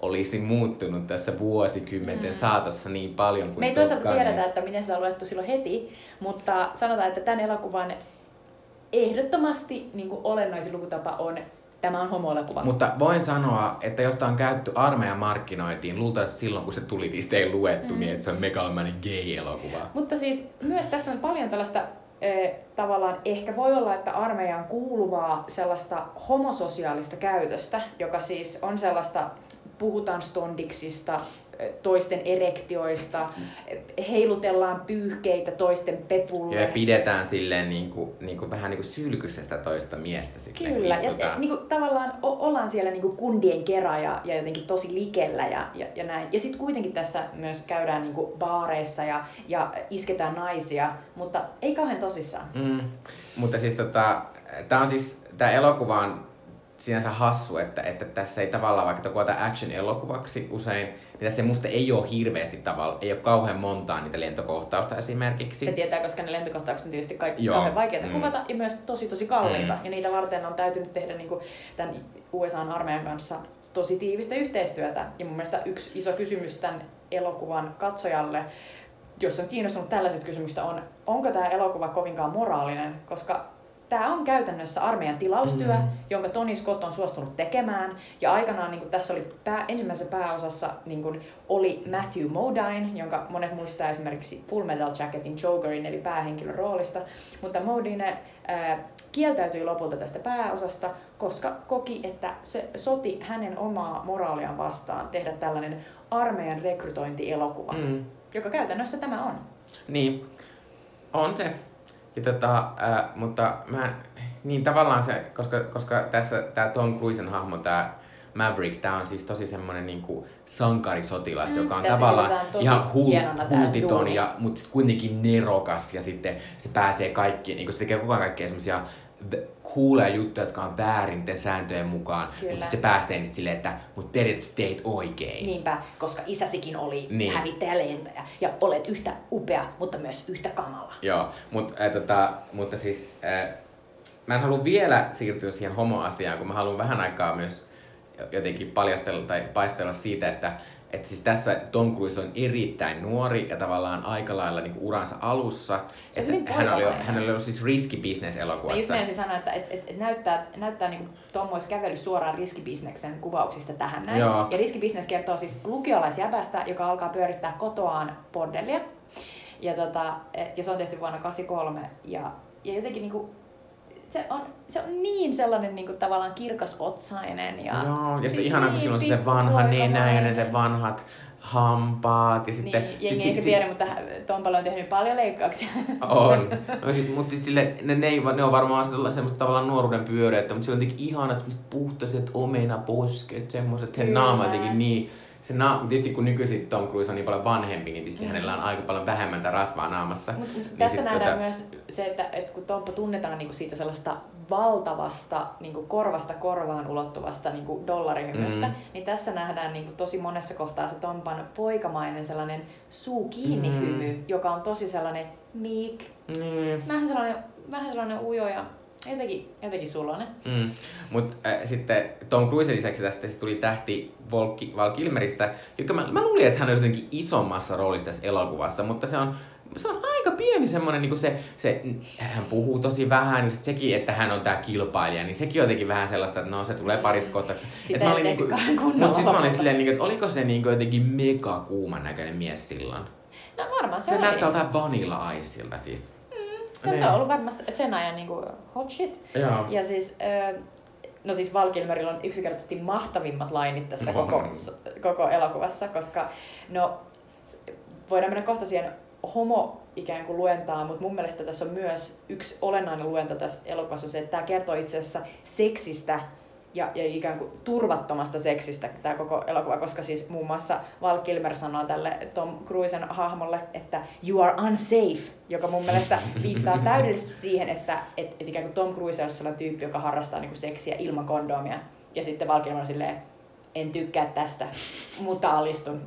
olisi muuttunut tässä vuosikymmenten mm. saatossa niin paljon kuin Top Gun. Me ei toisaalta tiedetä, että miten sitä on luettu silloin heti, mutta sanotaan, että tämän elokuvan ehdottomasti niin kuin olennaisin lukutapa on tämä on homo-elokuva. Mutta voin sanoa, että jos tää on käytetty armeijan markkinointiin, luultavasti silloin, kun se tuli viisi ei luettu, mm. niin että se on megalomainen gay-elokuva. Mutta siis myös tässä on paljon tällaista tavallaan ehkä voi olla, että armeijaan kuuluvaa sellaista homososiaalista käytöstä, joka siis on sellaista, puhutaan stondiksista, toisten erektioista, heilutellaan pyyhkeitä toisten pepulle. Ja pidetään silleen niinku, niinku, vähän niinku sylkyssä sitä toista miestä. Sitten kyllä, ja niinku, tavallaan o- ollaan siellä niinku kundien kera ja, ja jotenkin tosi likellä ja, ja, ja näin. Ja sitten kuitenkin tässä myös käydään niinku baareissa ja, ja isketään naisia, mutta ei kauhean tosissaan. Mm. Mutta siis tota, tää on siis, tää elokuva on sinänsä hassu, että, että tässä ei tavallaan, vaikka kuvataan action-elokuvaksi usein, niin tässä musta ei ole hirveästi tavalla, ei ole kauhean montaa niitä lentokohtausta esimerkiksi. Se tietää, koska ne lentokohtaukset on tietysti kaikki kauhean vaikeita mm. kuvata ja myös tosi tosi kalliita. Mm. Ja niitä varten on täytynyt tehdä niin kuin tämän U S A-armeijan kanssa tosi tiivistä yhteistyötä. Ja mun mielestä yksi iso kysymys tämän elokuvan katsojalle, jos on kiinnostunut tällaisista kysymyksistä, on onko tämä elokuva kovinkaan moraalinen, koska tämä on käytännössä armeijan tilaustyö, mm. jonka Tony Scott on suostunut tekemään. Ja aikanaan niin tässä oli pää, ensimmäisessä pääosassa niin oli Matthew Modine, jonka monet muistaa esimerkiksi Full Metal Jacketin Jokerin eli päähenkilön roolista. Mutta Modine äh, kieltäytyi lopulta tästä pääosasta, koska koki, että se soti hänen omaa moraaliaan vastaan tehdä tällainen armeijan rekrytointielokuva, mm. joka käytännössä tämä on. Niin, on se. Ja tota, äh, mutta mä, niin tavallaan se, koska, koska tässä tää Tom Cruisen hahmo, tää Maverick, tää on siis tosi semmonen niinku sankarisotilas, mm, joka on tavallaan on ihan hul- hultiton, ja, mutta sit kuitenkin nerokas, ja sitten se pääsee kaikkiin, niinku se tekee koko ajan kaikkea semmosia kuulee juttuja, jotka on väärin te sääntöjen mukaan, kyllä, mutta sitten se päästää niistä silleen, että mut periaatteessa teit oikein. Niinpä, koska isäsikin oli niin hävittäjälentäjä ja olet yhtä upea, mutta myös yhtä kamala. Joo, mut, äh, tota, mutta siis äh, mä en halua vielä siirtyä siihen homoasiaan, kun mä haluan vähän aikaa myös jotenkin paljastella tai paistella siitä, että että siis tässä Tom Cruise on erittäin nuori ja tavallaan aika lailla niinku uransa alussa. Se että hän oli hän oli ollut siis riskibisnes-elokuvassa. Just menisin sanoa, että et, et, et näyttää, näyttää niinku Tom olisi kävellyt suoraan riskibisneksen kuvauksista tähän näin. Joo. Ja riskibisnes kertoo siis lukiolaisjäpästä, joka alkaa pyörittää kotoaan bordellia. Ja, tota, ja se on tehty vuonna kahdeksankymmentäkolme. Ja, ja jotenkin niinku, se on, se on niin sellainen niinku tavallaan kirkasotsainen ja joo, ja siis sitten ihana, niin kun silloin se vanha nenä ja se vanhat hampaat ja sitten niin, jengi sit, ei sit, tiedä, sit, mutta Tompalla on tehnyt paljon leikkauksia. On, no, sit, mutta sit sille, ne, ne, ne on varmaan semmoista tavallaan nuoruuden pyöreyttä, mutta sillä on jotenkin ihanat puhtaiset omenaposket, semmoiset, sen naama jotenkin niin. Se na- tietysti kun nykyisin Tom Cruise on niin paljon vanhempi, niin tietysti mm. hänellä on aika paljon vähemmän rasvaa naamassa. Mut, niin tässä nähdään tota... myös se, että, että kun Tompa tunnetaan niinku siitä sellaista valtavasta niinku korvasta korvaan ulottuvasta niinku dollarihymmöstä, mm. niin tässä nähdään niinku tosi monessa kohtaa se Tompan poikamainen sellainen suu kiinni hymy, mm. joka on tosi sellainen meek, mm. vähän sellainen, vähän sellainen ujo ja jotenkin, jotenkin sulonen. Mm. Mut äh, sitten Tom Cruisen lisäksi tästä tuli tähti Volki, Val Kilmeristä, joka mä, mä luulin, että hän olisi jotenkin isommassa roolissa tässä elokuvassa, mutta se on, se on aika pieni semmoinen, niin se, se, hän puhuu tosi vähän, ja sekin, että hän on tää kilpailija, niin sekin jotenkin vähän sellaista, että no se tulee pariskohtaksi. Sitä mä olin niinku, mut sit mä olin silleen, että oliko se niinku jotenkin mega kuuman näköinen mies silloin? No varmaan se, se oli. Se näyttää jotain Vanilla Iceilta siis. Mm, se on ollut varmaan sen ajan niinku hot shit. Joo. Ja siis... Äh, No siis Val Kilmerillä on yksinkertaisesti mahtavimmat lainit tässä koko, koko elokuvassa, koska no voidaan mennä kohta siihen homo ikään kuin luentaa, mutta mun mielestä tässä on myös yksi olennainen luenta tässä elokuvassa on se, että tämä kertoo itse asiassa seksistä ja, ja ikään kuin turvattomasta seksistä tämä koko elokuva, koska siis muun muassa Val Kilmer sanoo tälle Tom Cruisen hahmolle, että you are unsafe, joka mun mielestä viittaa täydellisesti siihen, että et, et ikään kuin Tom Cruise on sellainen tyyppi, joka harrastaa niinku seksiä ilman kondoomia. Ja sitten Val Kilmer on silleen, en tykkää tästä, mutta alistun.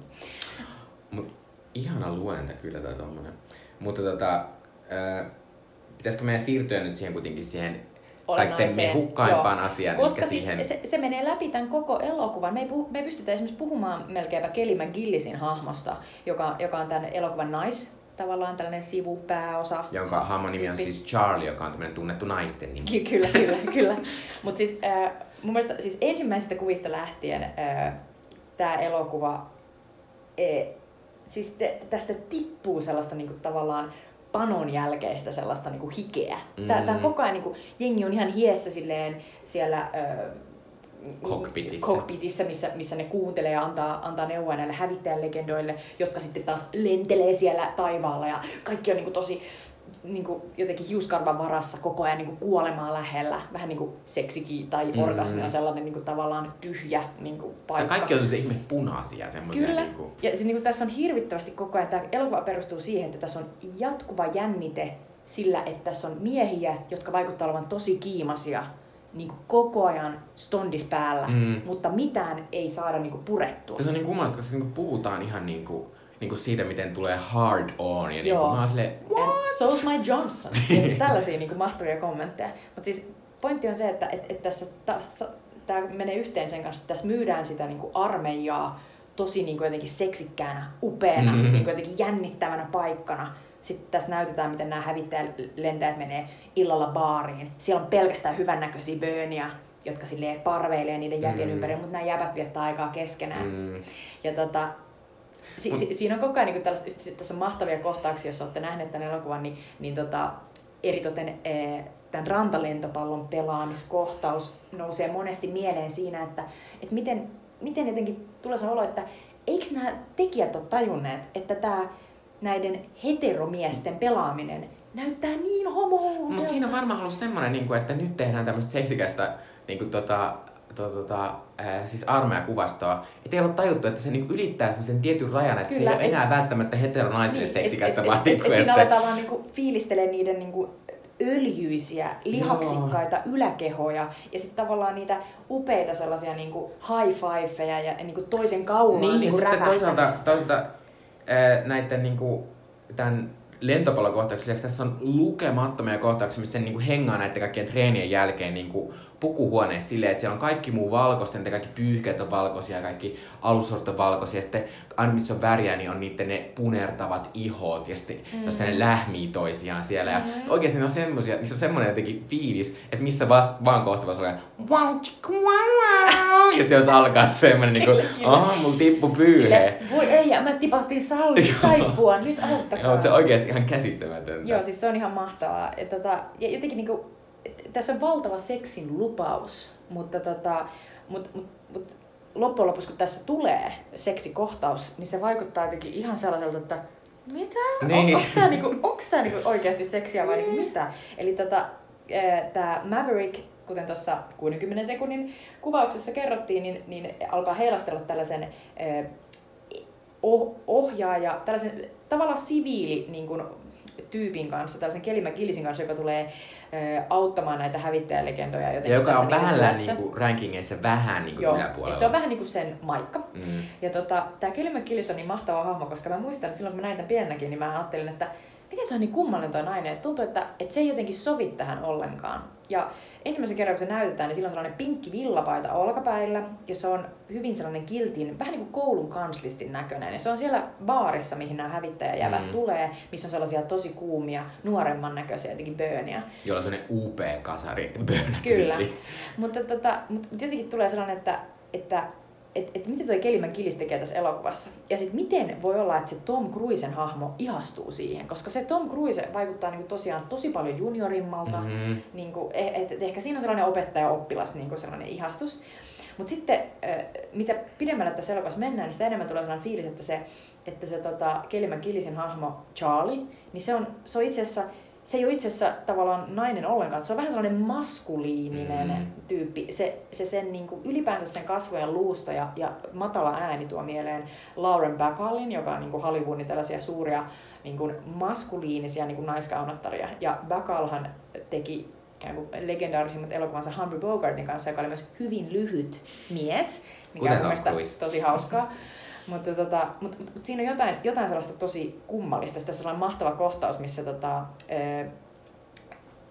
Mut, ihana luenta kyllä tai tommonen. Mutta tota, äh, pitäisikö meidän siirtyä nyt siihen kuitenkin siihen kaikkein hukkaimpaan asiaan. Koska siis siihen... se, se menee läpi tämän koko elokuvan. Me ei, puh- me ei pystytä esimerkiksi puhumaan melkeinpä Kelly McGillisin hahmosta, joka, joka on tämän elokuvan nais, tavallaan tällainen sivupääosa. Jonka hahmon nimi on siis Charlie, joka on tämmöinen tunnettu naisten nimi. Ky- kyllä, kyllä, kyllä. Mutta siis äh, mun mielestä siis ensimmäisistä kuvista lähtien äh, tämä elokuva, äh, siis te, tästä tippuu sellaista niinku, tavallaan panon jälkeistä sellaista niinku hikeä. Tää, mm. tää koko ajan niinku, jengi on ihan hiessä silleen siellä öö, cockpitissä. cockpitissä, missä, missä ne kuuntelee ja antaa, antaa neuvoja näille hävittäjälegendoille, jotka sitten taas lentelee siellä taivaalla ja kaikki on niinku tosi niinku, jotenkin hiuskarvan varassa koko ajan niinku, kuolemaa lähellä. Vähän niinku seksikin tai mm. orgasmi on sellainen niinku, tavallaan tyhjä niinku, paikka. Tämä kaikki on se ihme punaisia semmoisia. Kyllä. Niinku... Ja sit, niinku, tässä on hirvittävästi koko ajan. Tämä elokuva perustuu siihen, että tässä on jatkuva jännite sillä, että tässä on miehiä, jotka vaikuttaa olevan tosi kiimaisia niinku, koko ajan stondis päällä, mm. mutta mitään ei saada niinku, purettua. Tässä on niin kummallista, että niinku, puhutaan ihan niinku... Niinku siitä, miten tulee hard on ja niinku mä oon silleen, what? So's my Johnson. Ja tällaisia niinku mahtavia kommentteja. Mutta siis pointti on se, että et, et tässä, tässä, tämä menee yhteen sen kanssa, että tässä myydään sitä niinku armeijaa tosi niinku jotenkin seksikkäänä, upeana, mm-hmm. niinku jotenkin jännittävänä paikkana. Sitten tässä näytetään, miten nämä hävittäjälentäjät menee illalla baariin. Siellä on pelkästään hyvännäköisiä bööniä, jotka silleen parveilee niiden jäpien mm-hmm. ympäri, mutta nämä jäpät viettää aikaa keskenään. Mm-hmm. Ja tota... Si- Mut... si- siinä on koko ajan niin tällaista, tässä on mahtavia kohtauksia, jos olette nähneet tämän elokuvan, niin, niin tota, eritoten ee, tämän rantalentopallon pelaamiskohtaus nousee monesti mieleen siinä, että et miten, miten jotenkin tulee se olo, että eikö nämä tekijät ole tajunneet, että tämä näiden heteromiesten pelaaminen näyttää niin homoudelta. Mutta siinä on varmaan ollut semmoinen, että nyt tehdään tämmöistä seksikästä niin tota, to, tota, äh, siis armeijakuvastoa. Et ei ole tajuttu, että se niinku ylittää semmoisen tietyn rajan, että se ei ole enää et, välttämättä heteronaisille niin, seksikästä. Et, et, et, et, et siinä aletaan niinku fiilistelee niiden niinku öljyisiä, lihaksikkaita joo. yläkehoja ja sitten tavallaan niitä upeita sellaisia niinku high fiveja ja niinku toisen kaulaan niin, niinku rävähtämistä. Niin, ja sitten toisaalta, toisaalta näiden niinku, tämän lentopallokohtauksen lisäksi tässä on lukemattomia kohtauksia, missä niinku hengaa näiden kaikkien treenien jälkeen niinku pukuhuoneessa silleen, että siellä on kaikki muu valkoista, niitä kaikki pyyhkeet on valkoisia, kaikki alusosat on valkoisia, ja sitten aina missä on väriä, niin on niiden ne punertavat ihot, ja sitten mm. jossa ne lähmii toisiaan siellä, ja mm. oikeesti ne on semmosia, niissä on semmoinen jotenkin fiilis, että missä vas, vaan kohta vaan sellainen wow, wow, ja sieltä alkaa semmoinen niinku, aha, mun tippu pyyhee. Voi ei, ja mä tipahtiin saippuaan, nyt auttakaa. Joo, se on oikeesti ihan käsittämätöntä. Joo, siis se on ihan mahtavaa, että tota, ja jotenkin niinku tässä on valtava seksin lupaus, mutta tota, mut, mut, mut, loppujen lopuksi kun tässä tulee seksikohtaus, niin se vaikuttaa jotenkin ihan sellaiselta, että mitä? Niin. On, onks tää niinku, onks tää niinku oikeasti seksiä vai niinku mitä? Eli tota, tää Maverick, kuten tuossa kuudenkymmenen sekunnin kuvauksessa kerrottiin, niin, niin alkaa heilastella tällaisen eh, ohjaaja, tällaisen tavallaan siviili niin kuin, tyypin kanssa, tällaisen Kelly McGillisin kanssa, joka tulee ö, auttamaan näitä hävittäjälegendoja jotenkin. Ja joka on vähällä niinku rankingeissä vähän niinku yläpuolella. Se on vähän niinku sen maikka. Mm-hmm. Ja tota, tää Kelly McGillis on niin mahtava hahmo, koska mä muistan, että silloin kun mä näin tän pienenäkin, niin mä ajattelin, että miten toi on niin kummallinen toi nainen, että tuntuu, että, että se ei jotenkin sovi tähän ollenkaan. Ja ensimmäisen kerran, kun se näytetään, niin sillä on sellainen pinkki villapaita olkapäillä, ja se on hyvin sellainen kiltin, vähän niin kuin koulun kanslistin näköinen. Ja se on siellä baarissa, mihin nämä hävittäjäjävät mm. tulee, missä on sellaisia tosi kuumia, nuoremman näköisiä jotenkin bööniä. Jolla on sellainen upea kasari böönä. Kyllä. Mutta, tota, mutta jotenkin tulee sellainen, että, että Että et, miten toi Kelly McGillis tekee tässä elokuvassa. Ja sitten miten voi olla, että se Tom Cruisen hahmo ihastuu siihen. Koska se Tom Cruise vaikuttaa niinku tosiaan tosi paljon juniorimmalta. Mm-hmm. Niinku, et, et ehkä siinä on sellainen opettaja-oppilas niinku sellainen ihastus. Mutta sitten äh, mitä pidemmälle tässä elokuvassa mennään, niin sitä enemmän tulee sellainen fiilis, että se, että se tota, Kelly McGillisin hahmo Charlie, niin se on, se on itse asiassa... Se ei ole itse asiassa tavallaan nainen ollenkaan, se on vähän sellainen maskuliininen mm. tyyppi. Se, se sen, niin kuin, ylipäänsä sen kasvojen luusto ja, ja matala ääni tuo mieleen Lauren Bacallin, joka on niin kuin Hollywoodin tällaisia suuria niin kuin maskuliinisia niin kuin naiskaunottaria. Ja Bacallhan teki ikään kuin legendaarisimmat elokuvansa Humphrey Bogartin kanssa, joka oli myös hyvin lyhyt mies, mikä on mielestäni tosi hauskaa. Mutta tota, mut, mut, mut siinä on jotain, jotain sellaista tosi kummallista. Tässä on sellainen mahtava kohtaus, missä tota, ee,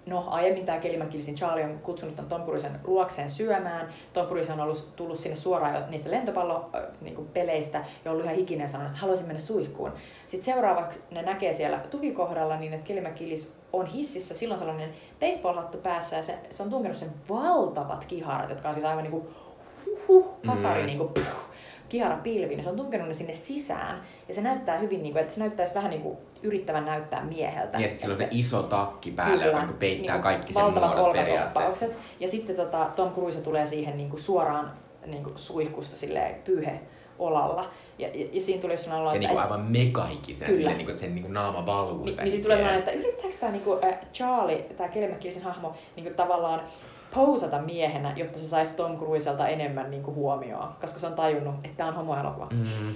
no, aiemmin tämä Kelly McGillisin Charlie on kutsunut tämän Tom Cruisen luokseen syömään. Tom Cruise on ollut, tullut sinne suoraan jo niistä lentopallopeleistä äh, niin ja ollut ihan hikinen ja sanonut, että haluaisin mennä suihkuun. Sitten seuraavaksi ne näkee siellä tukikohdalla, niin että Kelly McGillis on hississä. Silloin sellainen baseball-hattu päässä ja se, se on tunkenut sen valtavat kiharat, jotka on siis aivan niin kuin huhuh, kasari. Mm. Niin kuin, kiharapilviin, ja se on tunkenut ne sinne sisään ja se näyttää hyvin niinku, että se näyttäisi vähän niinku yrittävän näyttää mieheltä. Ja sitten on se iso takki päällä, joka niinku peittää niinku kaikki sen muodot periaatteessa. Ja sitten tota, Tom Cruise tulee siihen niinku suoraan niinku suihkusta silleen pyyhe olalla. Ja, ja, ja siinä tulee sellainen olla, että... Ja niinku aivan megahikisen, silleen, että sen niinku naama valuu. Niin, niin sitten tulee sellainen, että yrittääkö tämä niinku, äh, Charlie, tämä Kelly McGillisin hahmo, niinku tavallaan posata miehenä, jotta se saisi Tom Cruiselta enemmän niinku huomioon, koska se on tajunnut, että tämä on homoelokuva. Mm-hmm.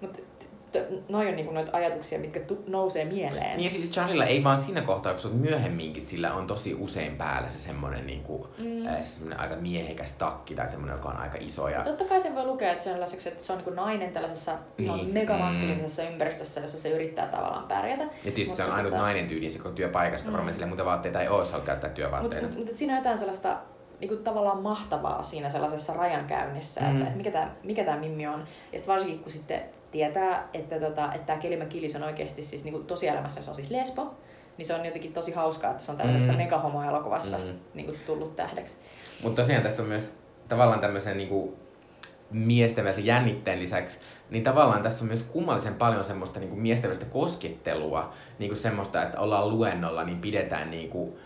Mut t- t- noi on niinku noita ajatuksia, mitkä tu- nousee mieleen. Niin ja siis Charlilla ei vaan siinä kohtauksessa, mutta myöhemminkin sillä on tosi usein päällä se semmoinen niinku, mm. äh, semmoinen aika miehekäs takki tai semmoinen, joka on aika iso. Ja... Totta kai sen voi lukea, että, että se on niinku nainen tällaisessa niin. megamaskuliinisessa mm. ympäristössä, jossa se yrittää tavallaan pärjätä. Ja tietysti mut se on ainut tota... nainen tyyliin, kun on työpaikasta, mm. varmaan sillä muuta vaatteita ei ole, jos haluat käyttää työvaatteita. Mutta mut, mut, siinä on jotain sellaista niinku tavallaan mahtavaa siinä sellaisessa rajankäynnissä, mm. että mikä tämä mikä tää mimmi on. Ja sitten varsinkin kun sitten tietää, että tota, että Kelly McGillis on oikeasti siis niinku tosielämässä, se on siis lesbo, niin se on jotenkin tosi hauskaa, että se on tällaisessa mm. megahomo-elokuvassa mm. niinku tullut tähdeksi. Mutta tosiaan tässä on myös tavallaan tämmöisen niinku miesten välisen jännitteen lisäksi, niin tavallaan tässä on myös kummallisen paljon semmoista niinku miesten välistä koskettelua, niinku semmoista, että ollaan luennolla, niin pidetään niinku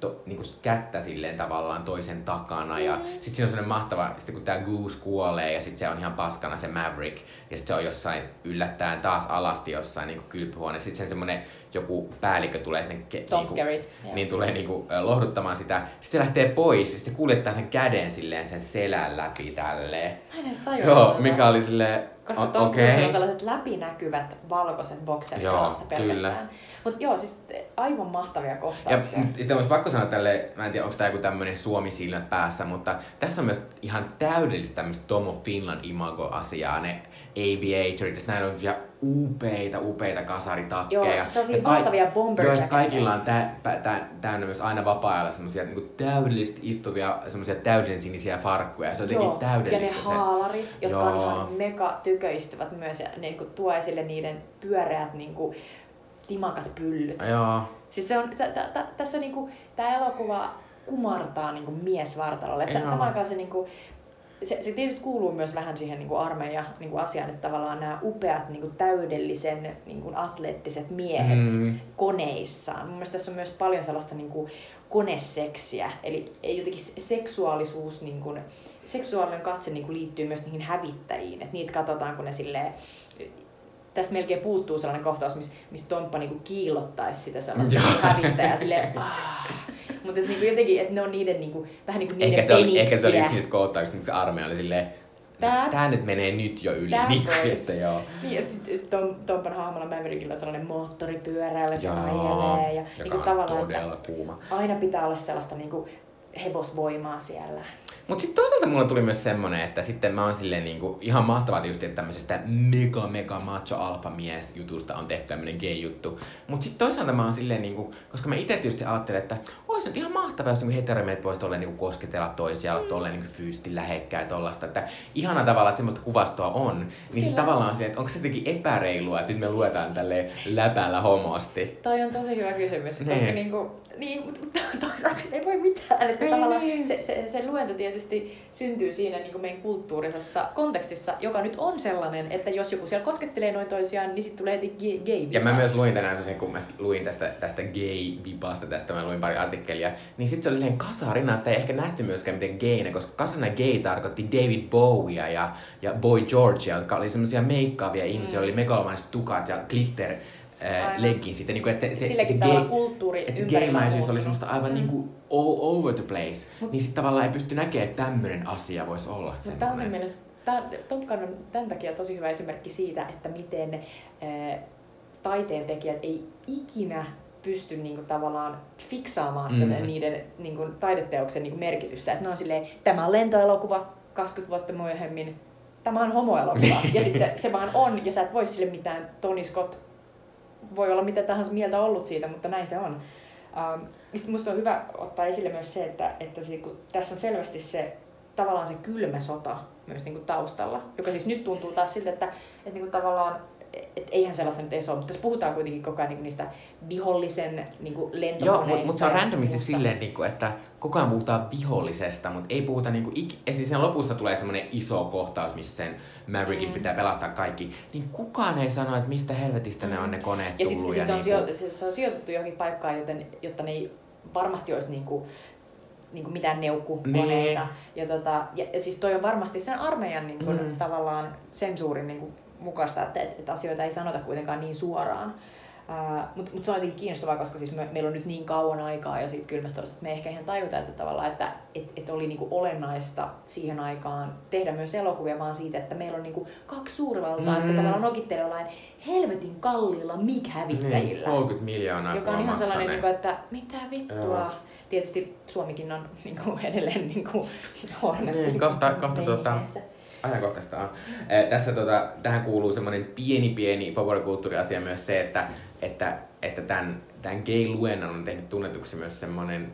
To, niinku kättä silleen tavallaan toisen takana ja sit siinä on semmonen mahtava, sit kun tää Goose kuolee ja sit se on ihan paskana se Maverick ja sit se on jossain yllättäen taas alasti jossain niinku kylpyhuone, sit sen semmonen joku päällikkö tulee sinne ke- Tom niinku, niin tulee niinku lohduttamaan sitä, sit se lähtee pois ja sit se kuljettaa sen käden silleen sen selän läpi tälleen. Mä en edes tajua. Joo, mikä oli silleen koska Tom okay. Cruise on sellaiset läpinäkyvät valkoiset bokserit jalassa pelkästään. Mut joo, siis aivan mahtavia kohtauksia. Ja sitten olisi pakko sanoa tälleen, mä en tiedä onko tää joku tämmönen Suomi-silmät päässä, mutta tässä on myös ihan täydellistä tämmöistä Tom of Finland imago-asiaa. Ne aviatorit, näin on siellä upeita, upeita kasaritakkeja. Joo, siis sellaisia valtavia bomber-takkeja. Joo, kaikilla on tä, tä, täynnä myös aina vapaa-ajalla semmosia niinku täydellisesti istuvia, semmosia täyden sinisiä farkkuja. Se on jotenkin täydellistä. Joo, ja ne haalarit, jotka joo. on ihan mega tyköistyvät myös ja ne niinku tuo esille niiden pyöreät niinku timakat pyllyt. Joo. Siis se on, tä, tä, tä, tässä niinku, tää elokuva kumartaa niinku miesvartalolle. Et samaan aikaan se niinku, se, se tietysti kuuluu myös vähän siihen niinku armeijan niinku asiaan, että tavallaan nämä upeat niinku täydellisen niinku atleettiset miehet mm. koneissaan. Mun mielestä tässä on myös paljon sellaista niinku koneseksiä, eli jotenkin seksuaalisuus, niinku, seksuaalinen katse niinku liittyy myös niihin hävittäjiin, että niitä katsotaan kun ne silleen. Tässä melkein puuttuu sellainen kohtaus, missä miss Tomppa niinku kiillottaisi sitä sellaista hävittäjää silleen aah. Mutta niinku jotenkin, että ne on niiden niinku, vähän niinku niiden peniksiä. Ehkä, ehkä se oli yksi niistä kohtauksista, miksi armeija oli silleen, tää, tää nyt menee nyt jo yli, miksi, että joo. Niin, Tom, Tompan hahmolla Maverickilla on sellainen moottoripyöräillä, se ajelee. Ja joka niinku tavallaan, todella kuuma. Aina pitää olla sellaista niinku hevosvoimaa siellä. Mut sit toisaalta mulla tuli myös semmonen, että sitten mä oon silleen niinku ihan mahtavaa tietysti, että tämmöisestä mega mega macho alfa mies jutusta on tehty tämmönen gay juttu. Mut sit toisaalta mä oon silleen niinku, koska mä ite tietysti ajattelen, että ois nyt ihan mahtavaa, jos heteromiehet vois tolleen niinku kosketella toisiaan, mm. tolleen niinku fyysisesti lähekkää ja tollaista, että ihana tavalla, että semmoista kuvastoa on. Niin kyllä. Sit tavallaan silleen, että onko se jotenkin epäreilua, että nyt me luetaan tälleen läpällä homosti. Toi on tosi hyvä kysymys, ne. koska niinku, niin, mutta toisaalta ei voi mitään, että ei, tavallaan niin. se, se, se luento tietysti syntyy siinä niin kuin meidän kulttuurisessa kontekstissa, joka nyt on sellainen, että jos joku siellä koskettelee noin toisiaan, niin sitten tulee heti gay-vipaa. Ja mä myös luin tänään, kun mä luin tästä, tästä gay-vipasta, tästä mä luin pari artikkelia, niin sitten se oli silleen kasarina, sitä ei ehkä nähty myöskään miten gayina, koska kasarina gay tarkoitti David Bowiea ja, ja Boy Georgia, jotka oli semmoisia meikkaavia ihmisiä, mm. oli megalomaniset tukat ja glitter. Leggiin sitten niinku että se se gay, että gaymäisyys oli semmoista aivan mm. niinku all over the place. Mut, niin sit tavallaan ei pysty näkemään, että tämmöinen asia voisi olla semmoinen. Tämä on sen mielestä Top Gun on tämän takia tosi hyvä esimerkki siitä, että miten äh, taiteentekijät ei ikinä pysty niinku tavallaan fiksaamaan sitä mm. niiden niinku taideteoksen niinku merkitystä, että no silleen tämä on lentoelokuva kaksikymmentä vuotta myöhemmin, tämä on homoelokuva ja sitten se vaan on ja sä et voi sille mitään. Tony Scott voi olla mitä tahansa mieltä ollut siitä, mutta näin se on. Ähm, musta on hyvä ottaa esille myös se, että, että niinku, tässä on selvästi se tavallaan se kylmä sota myös niinku taustalla, joka siis nyt tuntuu taas siltä, että et niinku tavallaan et eihän sellaista nyt edes ole, mutta tässä puhutaan kuitenkin koko ajan niinku niistä vihollisen niinku lentokoneista. Joo, mutta mut se on randomisti silleen, niinku, että koko ajan puhutaan vihollisesta, mutta ei puhuta niinku ik- ja siis sen lopussa tulee semmoinen iso kohtaus, missä sen Maverickin mm. pitää pelastaa kaikki, niin kukaan ei sano, että mistä helvetistä mm. ne on ne koneet ja tullut. Sit, ja sitten se, niinku sijo- se on sijoitettu johonkin paikkaan, joten, jotta ne ei varmasti olisi niinku, niinku mitään neukkukoneita. Ja, tota, ja, ja siis toi on varmasti sen armeijan niinku, mm. tavallaan sensuurin niinku, mukaista, että, että asioita ei sanota kuitenkaan niin suoraan. Uh, mutta mut se on jotenkin kiinnostavaa, koska siis me, meillä on nyt niin kauan aikaa jo siitä kylmästä todesta, että me ehkä ihan tajuta, että tavallaan, että et, et oli niinku olennaista siihen aikaan tehdä myös elokuvia vaan siitä, että meillä on niinku kaksi suurvaltaa, mm. jotka tavallaan nokittelee jollain helvetin kalliilla MIG-hävittäjillä. kolmekymmentä miljoonaa. Joka on ihan sellainen, niinku, että mitä vittua. Joo. Tietysti Suomikin on niinku, edelleen niinku, hornetti. Niin, kohta, kohta tuota. Ajankohtaista on. Eh, tässä, tota, tähän kuuluu semmoinen pieni pieni populaarikulttuuriasia myös se, että, että, että tämän, tämän gay-luennan on tehnyt tunnetuksi myös semmoinen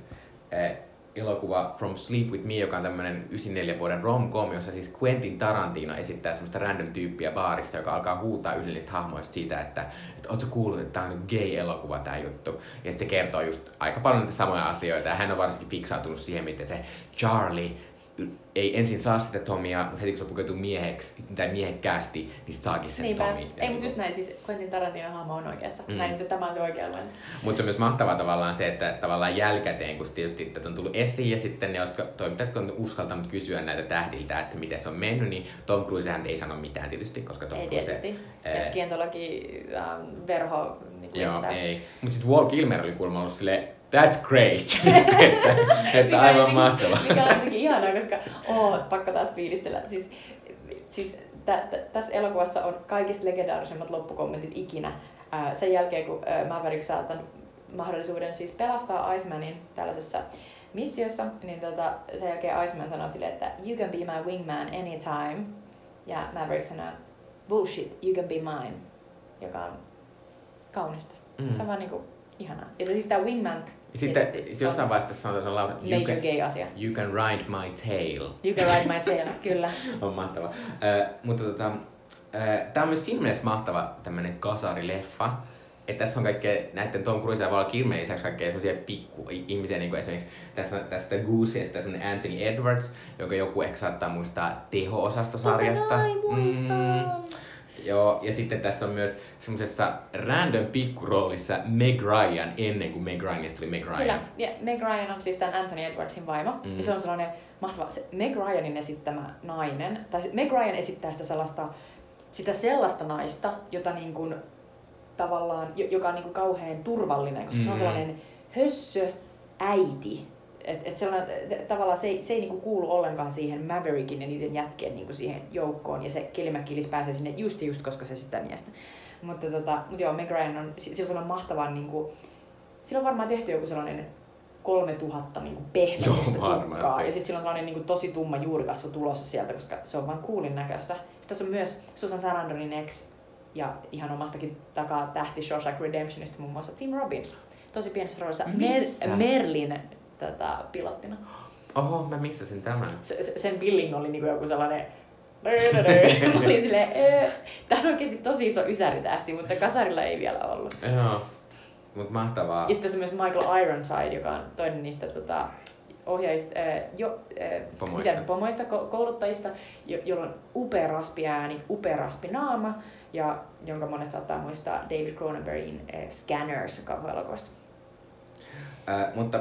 eh, elokuva From Sleep With Me, joka on tämmöinen yhdeksänkymmentäneljä vuoden rom-com, jossa siis Quentin Tarantino esittää semmoista random tyyppiä baarista, joka alkaa huutaa yhdelle niistä hahmoista siitä, että, että ootko kuullut, että tää on gay-elokuva tää juttu. Ja sitten se kertoo just aika paljon niitä samoja asioita ja hän on varsinkin fiksautunut siihen, miten se Charlie ei ensin saa sitä Tomia, mutta heti kun se on pukeutunut mieheksi tai miehekkäästi, niin saakin sen Niinpä. Tomi. Ei, mutta just näin, siis Quentin Tarantino haama on oikeassa. Mm. Näin, että tämä on se oikea luonne. Mutta se on myös mahtavaa tavallaan se, että tavallaan jälkäteen, kun tietysti tätä on tullut esiin ja sitten ne, jotka toimittajat on uskaltanut kysyä näitä tähdiltä, että miten se on mennyt, niin Tom Cruisehän ei sano mitään tietysti, koska Tom ei Cruise... Ei tietysti. Ää... Skientologi, ähm, verho, niin joo, estää. Ei. Mutta sitten Walt Kilmer oli kuulemma ollut silleen, that's great! että että aivan mahtavaa. Mikä on jotenkin ihanaa, koska oh, pakko taas fiilistellä. Siis, siis tä, tä, tässä elokuvassa on kaikista legendaarisemmat loppukommentit ikinä. Ää, sen jälkeen, kun ää, Maverick saa tämän mahdollisuuden siis pelastaa Icemanin tällaisessa missiossa, niin tota, sen jälkeen Iceman sanoo silleen, että you can be my wingman anytime. Ja Maverick sanoo, bullshit, you can be mine. Joka on kaunista. Mm. Se on vaan niinku ihanaa. Ja siis tää wingman... Sitten jossain vaiheessa sanotaan laulaa, you can, you can ride my tail. You can ride my tail, kyllä. On mahtava. Äh, mutta tota, äh, tää on myös siinä mielessä mahtava tämmönen kasarileffa. Että tässä on kaikkea näitten Tom Cruise ja Val Kilmerin lisäksi kaikkea semmosia pikku-ihmisiä, niin kuin esimerkiksi tässä, tässä Goosessa tässä on Anthony Edwards, joka joku ehkä saattaa muistaa Teho-osastosarjasta. Tota muistaa! Mm. Joo, ja sitten tässä on myös semmoisessa random pikkuroolissa Meg Ryan ennen kuin Meg Ryanista tuli Meg Ryan. Kyllä, ja Meg Ryan on siis tämän Anthony Edwardsin vaimo. Mm. Ja se on sellainen mahtava, se Meg Ryanin esittämä nainen, tai Meg Ryan esittää sitä sellaista, sitä sellaista naista, jota niin kuin, tavallaan, joka on niin kuin kauhean turvallinen, koska mm. se on sellainen hössö äiti. Et, et et, tavallaan se ei, se ei niinku kuulu ollenkaan siihen Maverickin ja niiden jätkien niinku siihen joukkoon, ja se Kelimäkilis pääsee sinne just just, koska se sitä miestä. Mutta tota, mut joo, Meg Ryan on, sillä on mahtavan niinku, sillä on varmaan tehty joku sellainen kolmetuhatta niinku pehmeästä tukkaa, ja sitten sillä on sellainen niinku tosi tumma juurikasvu tulossa sieltä, koska se on vaan coolin näköistä. Sitten tässä on myös Susan Sarandonin ex, ja ihan omastakin takaa tähti Shawshank Redemptionista muun muassa Tim Robbins. Tosi pienessä roolissa Mer- Merlin Tätä pilottina. Oho, mä missasin tämän. S- sen billing oli niinku joku sellainen... mä olin silleen... Öö. Tää on oikeesti tosi iso ysäritähti, mutta kasarilla ei vielä ollut. Joo, mut mahtavaa. Ja sitten se myös Michael Ironside, joka on toinen niistä tota, ohjaajista... Äh, jo, äh, pomoista. Miten, pomoista, kouluttajista, jo- jolla on upea raspi ääni, upea raspi naama, ja jonka monet saattaa muistaa David Cronenbergin äh, Scanners kauhuelokuvasta. Äh, mutta...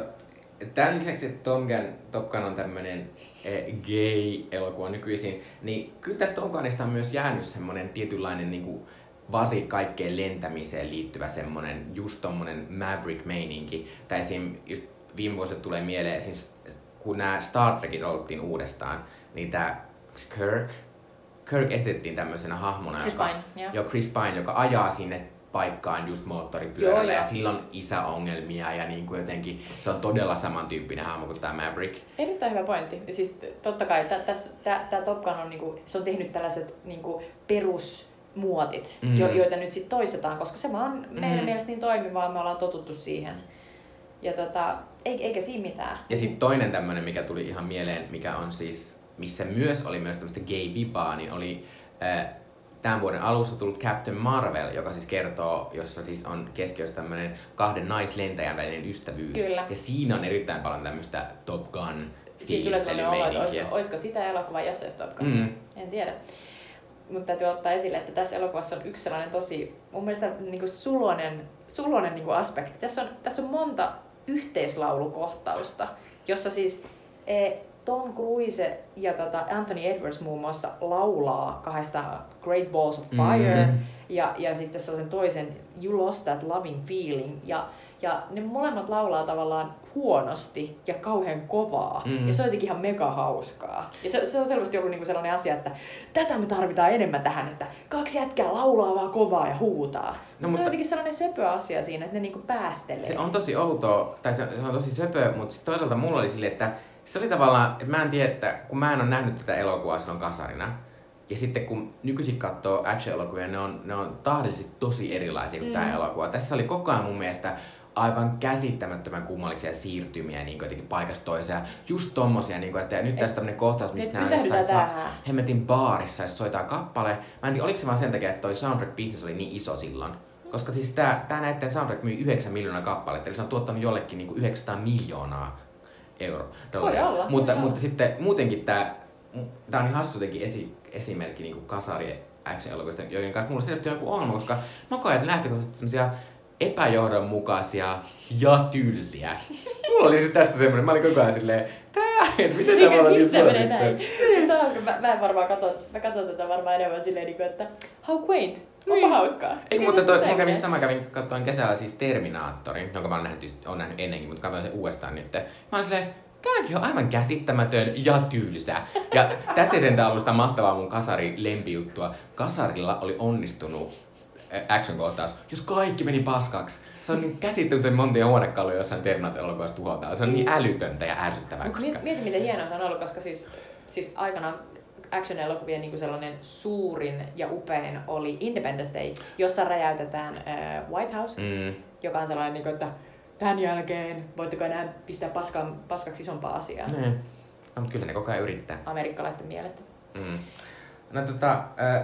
Tämän lisäksi, että Tom Gun, Top Gun on tämmönen eh, gay-elokuva nykyisin, niin kyllä tästä Top Gunista on myös jäänyt semmonen tietynlainen niinku varsinkin kaikkeen lentämiseen liittyvä semmonen just tommonen Maverick-meininki. Tai esim. Just viime vuosia tulee mieleen, siis kun nämä Star Trekit aloittiin uudestaan, niin tää Kirk, Kirk esitettiin tämmöisenä hahmona, Chris joka, Pine, yeah. jo Chris Pine, joka ajaa sinne paikkaan just moottoripyörällä, joo, ja sillä on isäongelmia ja niin kuin jotenkin se on todella samantyyppinen hahmo kuin tämä Maverick. Erittäin hyvä pointti. Siis totta kai tämä Top Gun on, niinku, se on tehnyt tällaiset niinku, perusmuotit, mm. jo, joita nyt sitten toistetaan, koska se vaan mm-hmm. meidän mielestä niin toimii, vaan me ollaan totuttu siihen. Ja tota, eikä siinä mitään. Ja sitten toinen tämmöinen, mikä tuli ihan mieleen, mikä on siis, missä myös oli myös tämmöistä gay-vibaa, niin oli äh, tämän vuoden alussa tullut Captain Marvel, joka siis kertoo, jossa siis on keskiössä tämmönen kahden naislentäjän välinen ystävyys. Kyllä. Ja siinä on erittäin paljon tämmöistä Top Gun fiilistelyveininkiä. Olisiko sitä elokuvaa, jos se olisi Top Gun? Mm. En tiedä. Mutta täytyy ottaa esille, että tässä elokuvassa on yksi sellainen tosi mun mielestä niinku sulonen, sulonen niinku aspekti. Tässä on, tässä on monta yhteislaulukohtausta, jossa siis... E, Tom Cruise ja tota Anthony Edwards muun muassa laulaa kahdesta Great Balls of Fire mm-hmm. ja, ja sitten sellaisen toisen You Lost That Loving Feeling. Ja, ja ne molemmat laulaa tavallaan huonosti ja kauhean kovaa. Mm-hmm. Ja se on jotenkin ihan mega hauskaa. Ja se, se on selvästi ollut niinku sellainen asia, että tätä me tarvitaan enemmän tähän, että kaksi jätkää laulaa vaan kovaa ja huutaa. No, mutta se on jotenkin sellainen söpö asia siinä, että ne niinku päästelee. Se on tosi outoa, tai se on tosi söpö, mutta sitten toisaalta mulla oli silleen, että se oli tavallaan, että mä en tiedä, että kun mä en ole nähnyt tätä elokuvaa silloin kasarina, ja sitten kun nykyisin katsoo action-elokuvia, ne on, ne on tahdellisesti tosi erilaisia kuin mm. tämä elokuva. Tässä oli koko ajan mun mielestä aivan käsittämättömän kummallisia siirtymiä niin jotenkin paikasta toiseen. Just tommosia, niin kuin, että nyt tässä tämmönen kohtaus, missä nää jossain hemmetin baarissa ja soitaan kappale. Mä en tiedä, oliko se vaan sen takia, että toi soundtrack-business oli niin iso silloin. Koska siis tää, tää näiden soundtrack myi yhdeksän miljoonaa kappaletta, eli se on tuottanut jollekin niin kuin yhdeksänsataa miljoonaa euro dollaria. Voi olla. Mutta, mutta sitten muutenkin tämä, tämä on niin hassu esi, esimerkki niin kasarien action-elokuvista, joiden kanssa mulla on selvästi joku ongelma, koska mä koen, että lähtökohtaisesti semmoisia epäjohdonmukaisia ja tylsiä. Mulla oli siis tässä semmoinen, mä olin koko ajan silleen, tää, miten tämä on niin suosittu? Tämä on hauska, mä, mä en varmaan katso, mä katson tätä varmaan enemmän silleen, että how quaint, onpa niin hauskaa. Eikä, mutta toi, mä kävin saman kävin katsoin kesällä siis Terminaattorin, jonka mä oon nähnyt, oon nähnyt ennenkin, mutta katsoin sen uudestaan nyt. Mä oon silleen, tääkin on aivan käsittämätön ja tylsä. Ja tässä ei sentään ollut sitä mahtavaa mun kasari-lempijuttua. Kasarilla oli onnistunut action-kohtaus, jos kaikki meni paskaksi. Se on niin käsittämätön monta huonekaluja jossain Terminaattor-elokuvassa tuhotaan. Se on niin älytöntä ja ärsyttävää. Koska... Mieti, mieti miten hienoa se on ollut, koska siis, siis aikanaan action-elokuvien niin kuin sellainen suurin ja upein oli Independence Day, jossa räjäytetään äh, White House, mm. joka on sellainen, niin kuin, että tämän jälkeen voitteko enää pistää paskan, paskaksi isompaa asiaa. Mm. No, mutta kyllä ne koko ajan yrittää. Amerikkalaisten mielestä. Mm. No, tota, äh,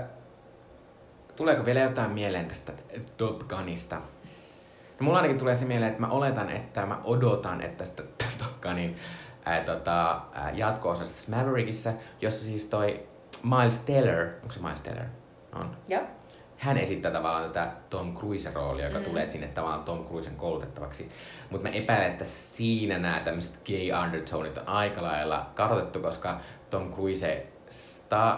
tuleeko vielä jotain mieleen tästä Top Gunista? No, mulla ainakin tulee se mieleen, että mä oletan, että mä odotan, että tästä Top Gunin Ää, tota, ää, jatko-osassa tässä Maverickissa, jossa siis toi Miles Teller, onko se Miles Teller? On. Joo. Hän esittää tavallaan tätä Tom Cruise-roolia, joka mm. tulee sinne tavallaan Tom Cruisen koulutettavaksi. Mutta mä epäilen, että siinä nämä tämmöiset gay undertoneit on aika lailla kadotettu, koska Tom Cruisesta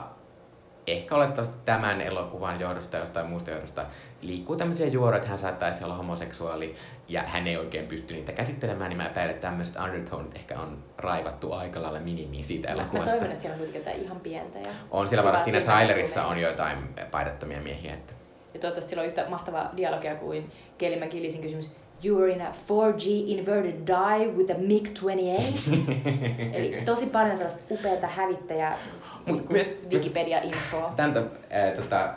ehkä olettavasti tämän elokuvan johdosta jostain muusta johdosta liikkuu tämmöisiä juoroja, että hän saattaisi olla homoseksuaali ja hän ei oikein pysty niitä käsittelemään, niin mä epäilen, että tämmöiset undertonet ehkä on raivattu aika lailla minimiin siitä elokuvasta. Mä toivon, että siellä on kuitenkin jotain ihan pientä. Ja on sillä varmaan, siinä trailerissa on jotain paidattomia miehiä. Että... Ja toivottavasti sillä on yhtä mahtavaa dialogia kuin Kelly McGillisin kysymys You're in a four G inverted die with a mig twenty-eight. Eli tosi paljon sellaista upeata hävittäjää Wikipedia-infoa. Äh, tota,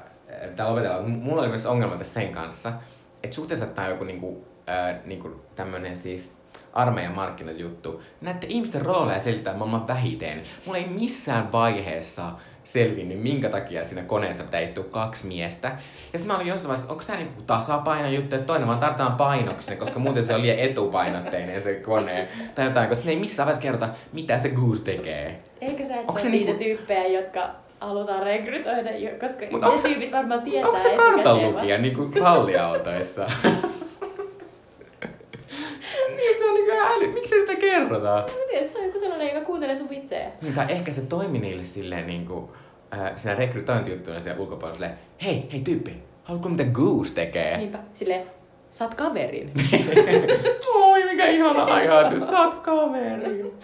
tää lopetellaan. Mulla oli myös ongelma tässä sen kanssa, että suhteessa tää on joku niinku, äh, niinku tämmönen siis armeijan markkinat juttu. Näette ihmisten rooleja selittää maailman vähiten. Mulla ei missään vaiheessa selvinnyt, minkä takia siinä koneessa pitää istua kaksi miestä. Ja sitten mä olin jossain vaiheessa, onko tää niinku tasapainojuttu, että toinen vaan tarvitaan painoksi, koska muuten se on liian etupainotteinen se kone. Tai jotain, koska siinä ei missään vaiheessa kerrota, mitä se Goose tekee. Eikö sä et ole niitä niinku... tyyppejä, jotka halutaan rekrytoida, koska mut ne tyypit se... varmaan tietää. Onko se kartanlukija niinku halliautoissa? Äly, miksei sitä kerrotaan? Miten se on joku sellainen, joka kuuntelee sun vitsejä? Niin, tai ehkä se toimi niille silleen niinku, äh, siinä rekrytointijuttuna siellä ulkopuolella silleen, hei, hei tyyppi, haluatko mitä Goose tekee? Niinpä, silleen, sä oot kaverin. Moi, mikä ihana ajatus, sä oot kaverin.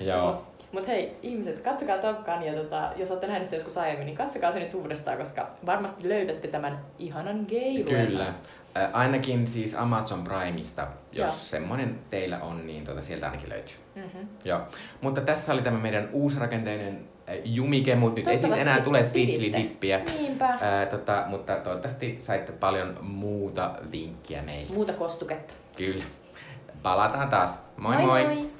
Joo. Mut hei, ihmiset, katsokaa Top Gun ja tota, jos olette nähneet se joskus aiemmin, niin katsokaa se nyt uudestaan, koska varmasti löydätte tämän ihanan geilueman. Kyllä. Äh, ainakin siis Amazon Primeista, jos Joo. semmoinen teillä on, niin tuota, sieltä ainakin löytyy. Mm-hmm. Joo. Mutta tässä oli tämä meidän uusrakenteinen äh, jumike, mutta nyt ei siis enää tule switchlitippiä. Niinpä. Äh, tota, mutta toivottavasti saitte paljon muuta vinkkiä meille. Muuta kostuketta. Kyllä. Palataan taas. Moi moi! moi. moi.